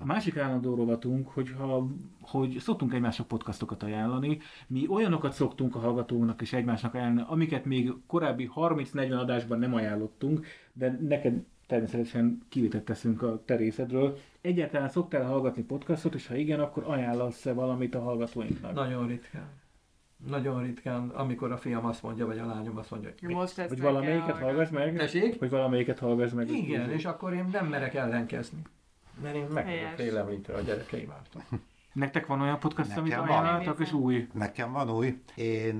A másik állandó rovatunk, hogyha, hogy szoktunk egymásnak podcastokat ajánlani, mi olyanokat szoktunk a hallgatóknak és egymásnak ajánlani, amiket még korábbi harminc-negyven adásban nem ajánlottunk, de neked természetesen kivételt teszünk a te részedről. Egyáltalán szoktál hallgatni podcastot, és ha igen, akkor ajánlasz-e valamit a hallgatóinknak? Nagyon ritkán. Nagyon ritkán, amikor a fiam azt mondja, vagy a lányom azt mondja, hogy most ezt hogy valamelyiket hallgass meg. Tessék? Hogy valamelyiket hallgass meg. Igen, és akkor én nem merek ellenkezni. Mert én meg félem itt a gyerekeim által. Nektek van olyan podcast, nekem amit ajánlottak, és új? Nekem van új. Én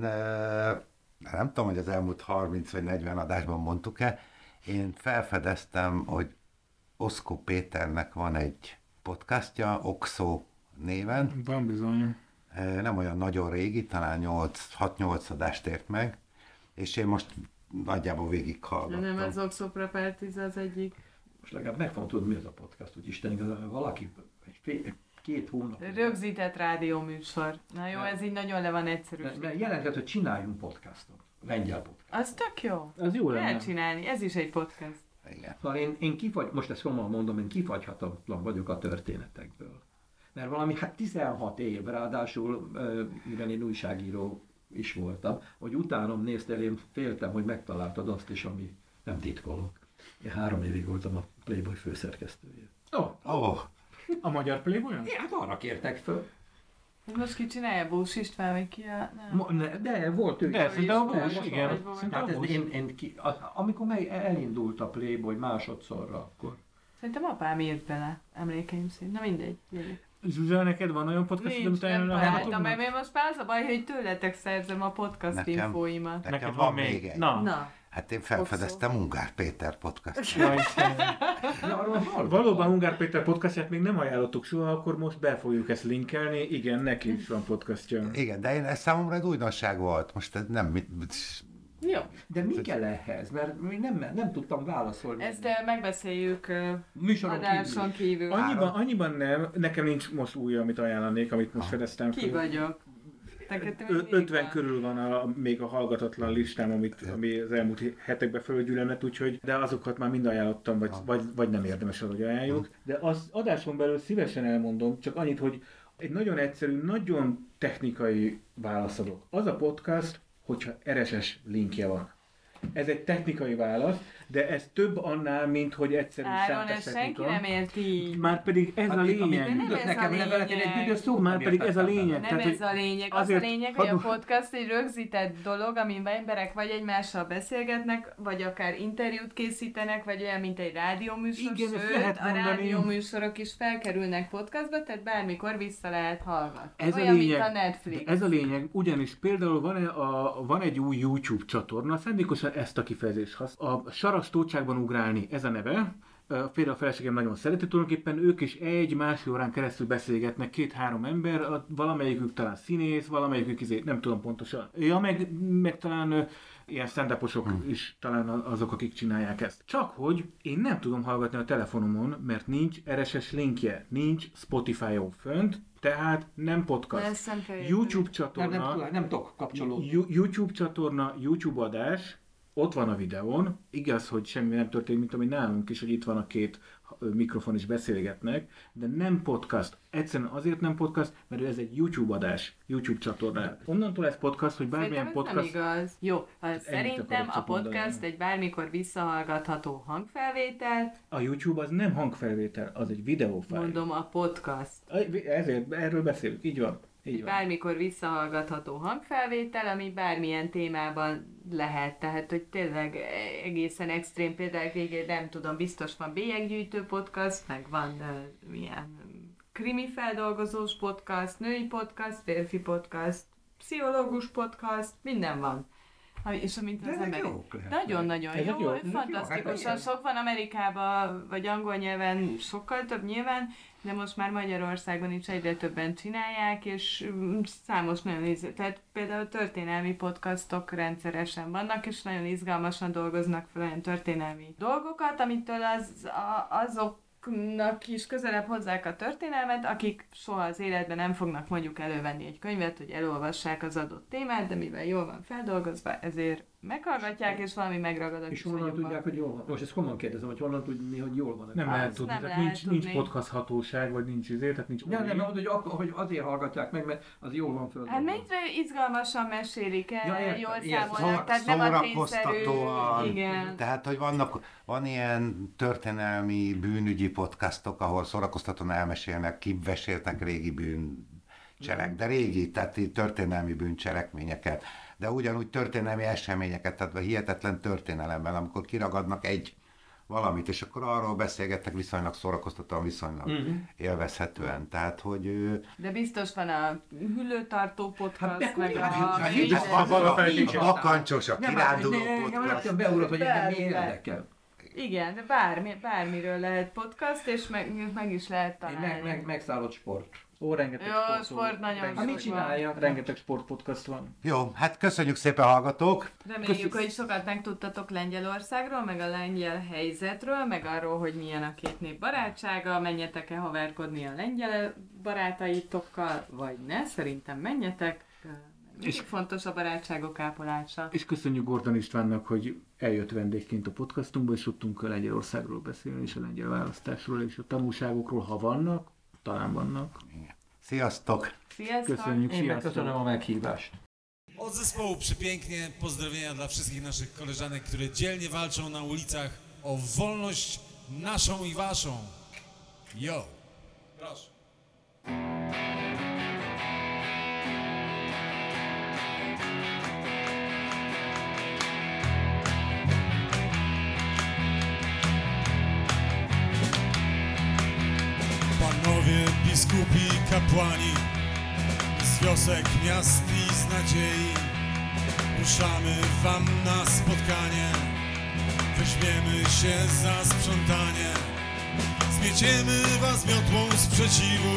nem tudom, hogy az elmúlt harminc vagy negyven adásban mondtuk-e, én felfedeztem, hogy Oszkó Péternek van egy podcastja, Okszó néven. Van bizony. Nem olyan nagyon régi, talán hat-nyolc adást ért meg, és én most nagyjából végighallgattam. De nem az Oxo Properties az egyik? most legalább meg fogom tudni, mi az a podcast, hogy Isten igazán valaki egy fél, két hónap. Rögzített rádióműsor. Na jó, mert, ez így nagyon le van egyszerűsítve. Mert jelentett, hogy csináljunk podcastot. Lengyel podcast. Az tök jó. Az jó lenne. Lehet csinálni, ez is egy podcast. Igen. Szóval én, én kifagy, most ezt komolyan mondom, én kifagyhatatlan vagyok a történetekből. Mert valami hát tizenhat év, ráadásul mivel én újságíró is voltam, hogy utánom néztél, én féltem, hogy megtaláltad azt is, ami nem titkolok. Én három évig voltam a Playboy főszerkesztője. Ó, oh, oh. A magyar Playboy-on? Igen, hát arra kértek föl. Most ki csinálja, Bós István, vagy ki a... Ma, ne, de volt ő. De szinte a Bós, igen. Hát ez én, én ki, a, amikor mely elindult a Playboy másodszorra, akkor... Szerintem apám írt bele, emlékeim szerint. Na mindegy. mindegy. Zsuzsa, neked van olyan podcastod, amit elmondhatunk? Nincs, mert most már az a baj, hogy tőletek szerzem a podcast nekem, infóimat. Nekem neked van, van még egy. Na. Na. Hát én felfedeztem Ungár Péter podcastját. Valóban Ungár Péter podcastját még nem ajánlottuk soha, akkor most be fogjuk ezt linkelni. Igen, neki is van podcastja. Igen, de én, ez számomra egy újdonság volt. Most nem... Jó. De mi kell ehhez? Mert még nem, nem tudtam válaszolni. Ezt megbeszéljük uh, adáson kívül. kívül. Annyiban, annyiban nem. Nekem nincs most új, amit ajánlanék, amit most ha. fedeztem fel. Ki vagyok? ötven körül van a, még a hallgatatlan listám, amit, ami az elmúlt hetekben fölgyűlemlett, úgyhogy de azokat már mind ajánlottam, vagy, vagy, vagy nem érdemes az, hogy ajánljuk. De az adáson belül szívesen elmondom, csak annyit, hogy egy nagyon egyszerű, nagyon technikai válasz adok. Az a podcast, hogyha er es es linkje van. Ez egy technikai válasz, de ez több annál, mint hogy egyszerű számtesztechnika. Áron, senki nem érti. Márpedig ez hát, a lényeg. Nem ez nekem a lényeg. Márpedig ez a lényeg. Nem ez a lényeg. Az a lényeg, hogy a podcast egy rögzített dolog, amiben emberek vagy egymással beszélgetnek, vagy akár interjút készítenek, vagy olyan, mint egy rádióműsor. Igen, sőt, a rádióműsorok is felkerülnek podcastba, tehát bármikor vissza lehet hallgatni. Ez olyan, a lényeg, mint a Netflix. Ez a lényeg. Ugyanis például van, a, van egy új YouTube csatorna, szándékosan ezt a kifejezést használ. A Saras Tócságban ugrálni, ez a neve. Például a feleségem nagyon szereti, tulajdonképpen ők is egy-másfél órán keresztül beszélgetnek, két-három ember, valamelyikük talán színész, valamelyikük izé, nem tudom pontosan. Ja, meg, meg talán ilyen stand-uposok hmm. is talán azok, akik csinálják ezt. Csak hogy én nem tudom hallgatni a telefonomon, mert nincs er es es linkje, nincs Spotify-on fönt, tehát nem podcast. Nem YouTube csatorna. Nem, nem, nem tudok kapcsolódni. YouTube csatorna, YouTube adás, ott van a videón, igaz, hogy semmi nem történik, mint ami nálunk is, hogy itt van a két mikrofon is beszélgetnek, de nem podcast. Egyszerűen azért nem podcast, mert ez egy YouTube adás, YouTube csatorna. Onnantól ez podcast, hogy bármilyen podcast... Nem igaz. Jó, hát szerintem a podcast mondani. Egy bármikor visszahallgatható hangfelvétel. A YouTube az nem hangfelvétel, az egy videófájl. Mondom, a podcast. Ezért, erről beszélünk, így van. Így bármikor visszahallgatható hangfelvétel, ami bármilyen témában lehet. Tehát, hogy tényleg egészen extrém, például végén nem tudom, biztos van bélyeggyűjtő podcast, meg van uh, milyen krimi feldolgozós podcast, női podcast, férfi podcast, pszichológus podcast, minden van. És amint az ember... Nagyon-nagyon jó, jó, jó, fantasztikusan jó. Sok van Amerikában, vagy angol nyelven, sokkal több nyilván, de most már Magyarországon is egyre többen csinálják, és számos nagyon izgalmas. Tehát például történelmi podcastok rendszeresen vannak, és nagyon izgalmasan dolgoznak fel olyan történelmi dolgokat, amitől az, a, azoknak is közelebb hozzák a történelmet, akik soha az életben nem fognak mondjuk elővenni egy könyvet, hogy elolvassák az adott témát, de mivel jól van feldolgozva, ezért meghallgatják, és valami megragadak. És honnan tudják, hogy jól van? Most ezt honnan kérdezem, hogy honnan tudni, hogy jól van? Nem hát, lehet tudni, nem tehát lehet nincs, tudni. Nincs podcasthatóság, vagy nincs izé, tehát nincs... Nem, nem, nem, hogy, hogy azért hallgatják meg, mert az jól van földön. Hát mennyire izgalmasan mesélik el, ja, jól számolnak, tehát nem a tényszerű... Igen. Tehát, hogy vannak, van ilyen történelmi bűnügyi podcastok, ahol szórakoztatóan elmesélnek, kibeséltek régi bűn... Cselek, de régi, tehát történelmi bűncselekményeket, de ugyanúgy történelmi eseményeket, tehát a hihetetlen történelemben, amikor kiragadnak egy valamit, és akkor arról beszélgetnek viszonylag szórakoztatóan, viszonylag uh-huh. élvezhetően, tehát, hogy... De biztos van a hüllőtartó podcast, hát, meg a... A kancsos, a kiránduló podcast. Nem beúrott, hogy engem mi érdekel. Igen, de bármi, bármiről lehet podcast, és meg, meg is lehet találni. Meg, meg, megszállott sport. Ó, rengeteg jó, sport, nagyon amit csináljak, rengeteg sportpodcast van. Jó, hát köszönjük szépen, hallgatók! Reméljük, hogy sokat megtudtatok Lengyelországról, meg a lengyel helyzetről, meg arról, hogy milyen a két nép barátsága, menjetek-e haverkodni a lengyel barátaitokkal, vagy ne, szerintem menjetek. És fontos a barátságok ápolása. És köszönjük Gordon Istvánnak, hogy eljött vendégként a podcastunkba, és tudtunk a Lengyelországról beszélni, és a lengyel választásról, és a tanulságokról, ha vannak, talán vannak. Sziasztok! Sziasztok! Köszönjük, sziasztok! Köszönöm a meghívást! Od zespołu przepięknie pozdrowienia dla wszystkich naszych koleżanek, które dzielnie walczą na ulicach o wolność naszą i waszą. Yo! Proszę! Panowie, biskupi, kapłani z wiosek, miast i z nadziei, ruszamy wam na spotkanie, weźmiemy się za sprzątanie, zmieciemy was miotłą sprzeciwu,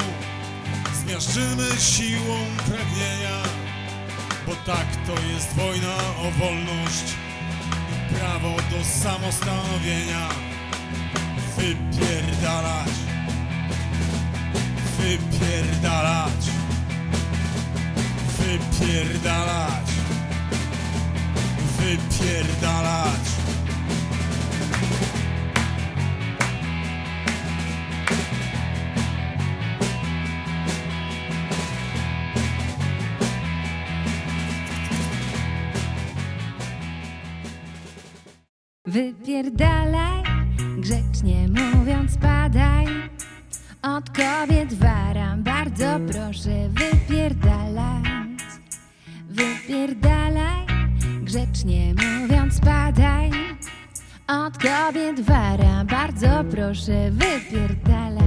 zmiażdżymy siłą pragnienia, bo tak to jest wojna o wolność i prawo do samostanowienia. Wypierdalać, wypierdalać, wypierdalać, wypierdalać. Wypierdalaj, grzecznie mówiąc padaj. Od kobiet waram, bardzo proszę, wypierdalać. Wypierdalaj, grzecznie mówiąc padaj. Od kobiet waram, bardzo proszę, wypierdalać.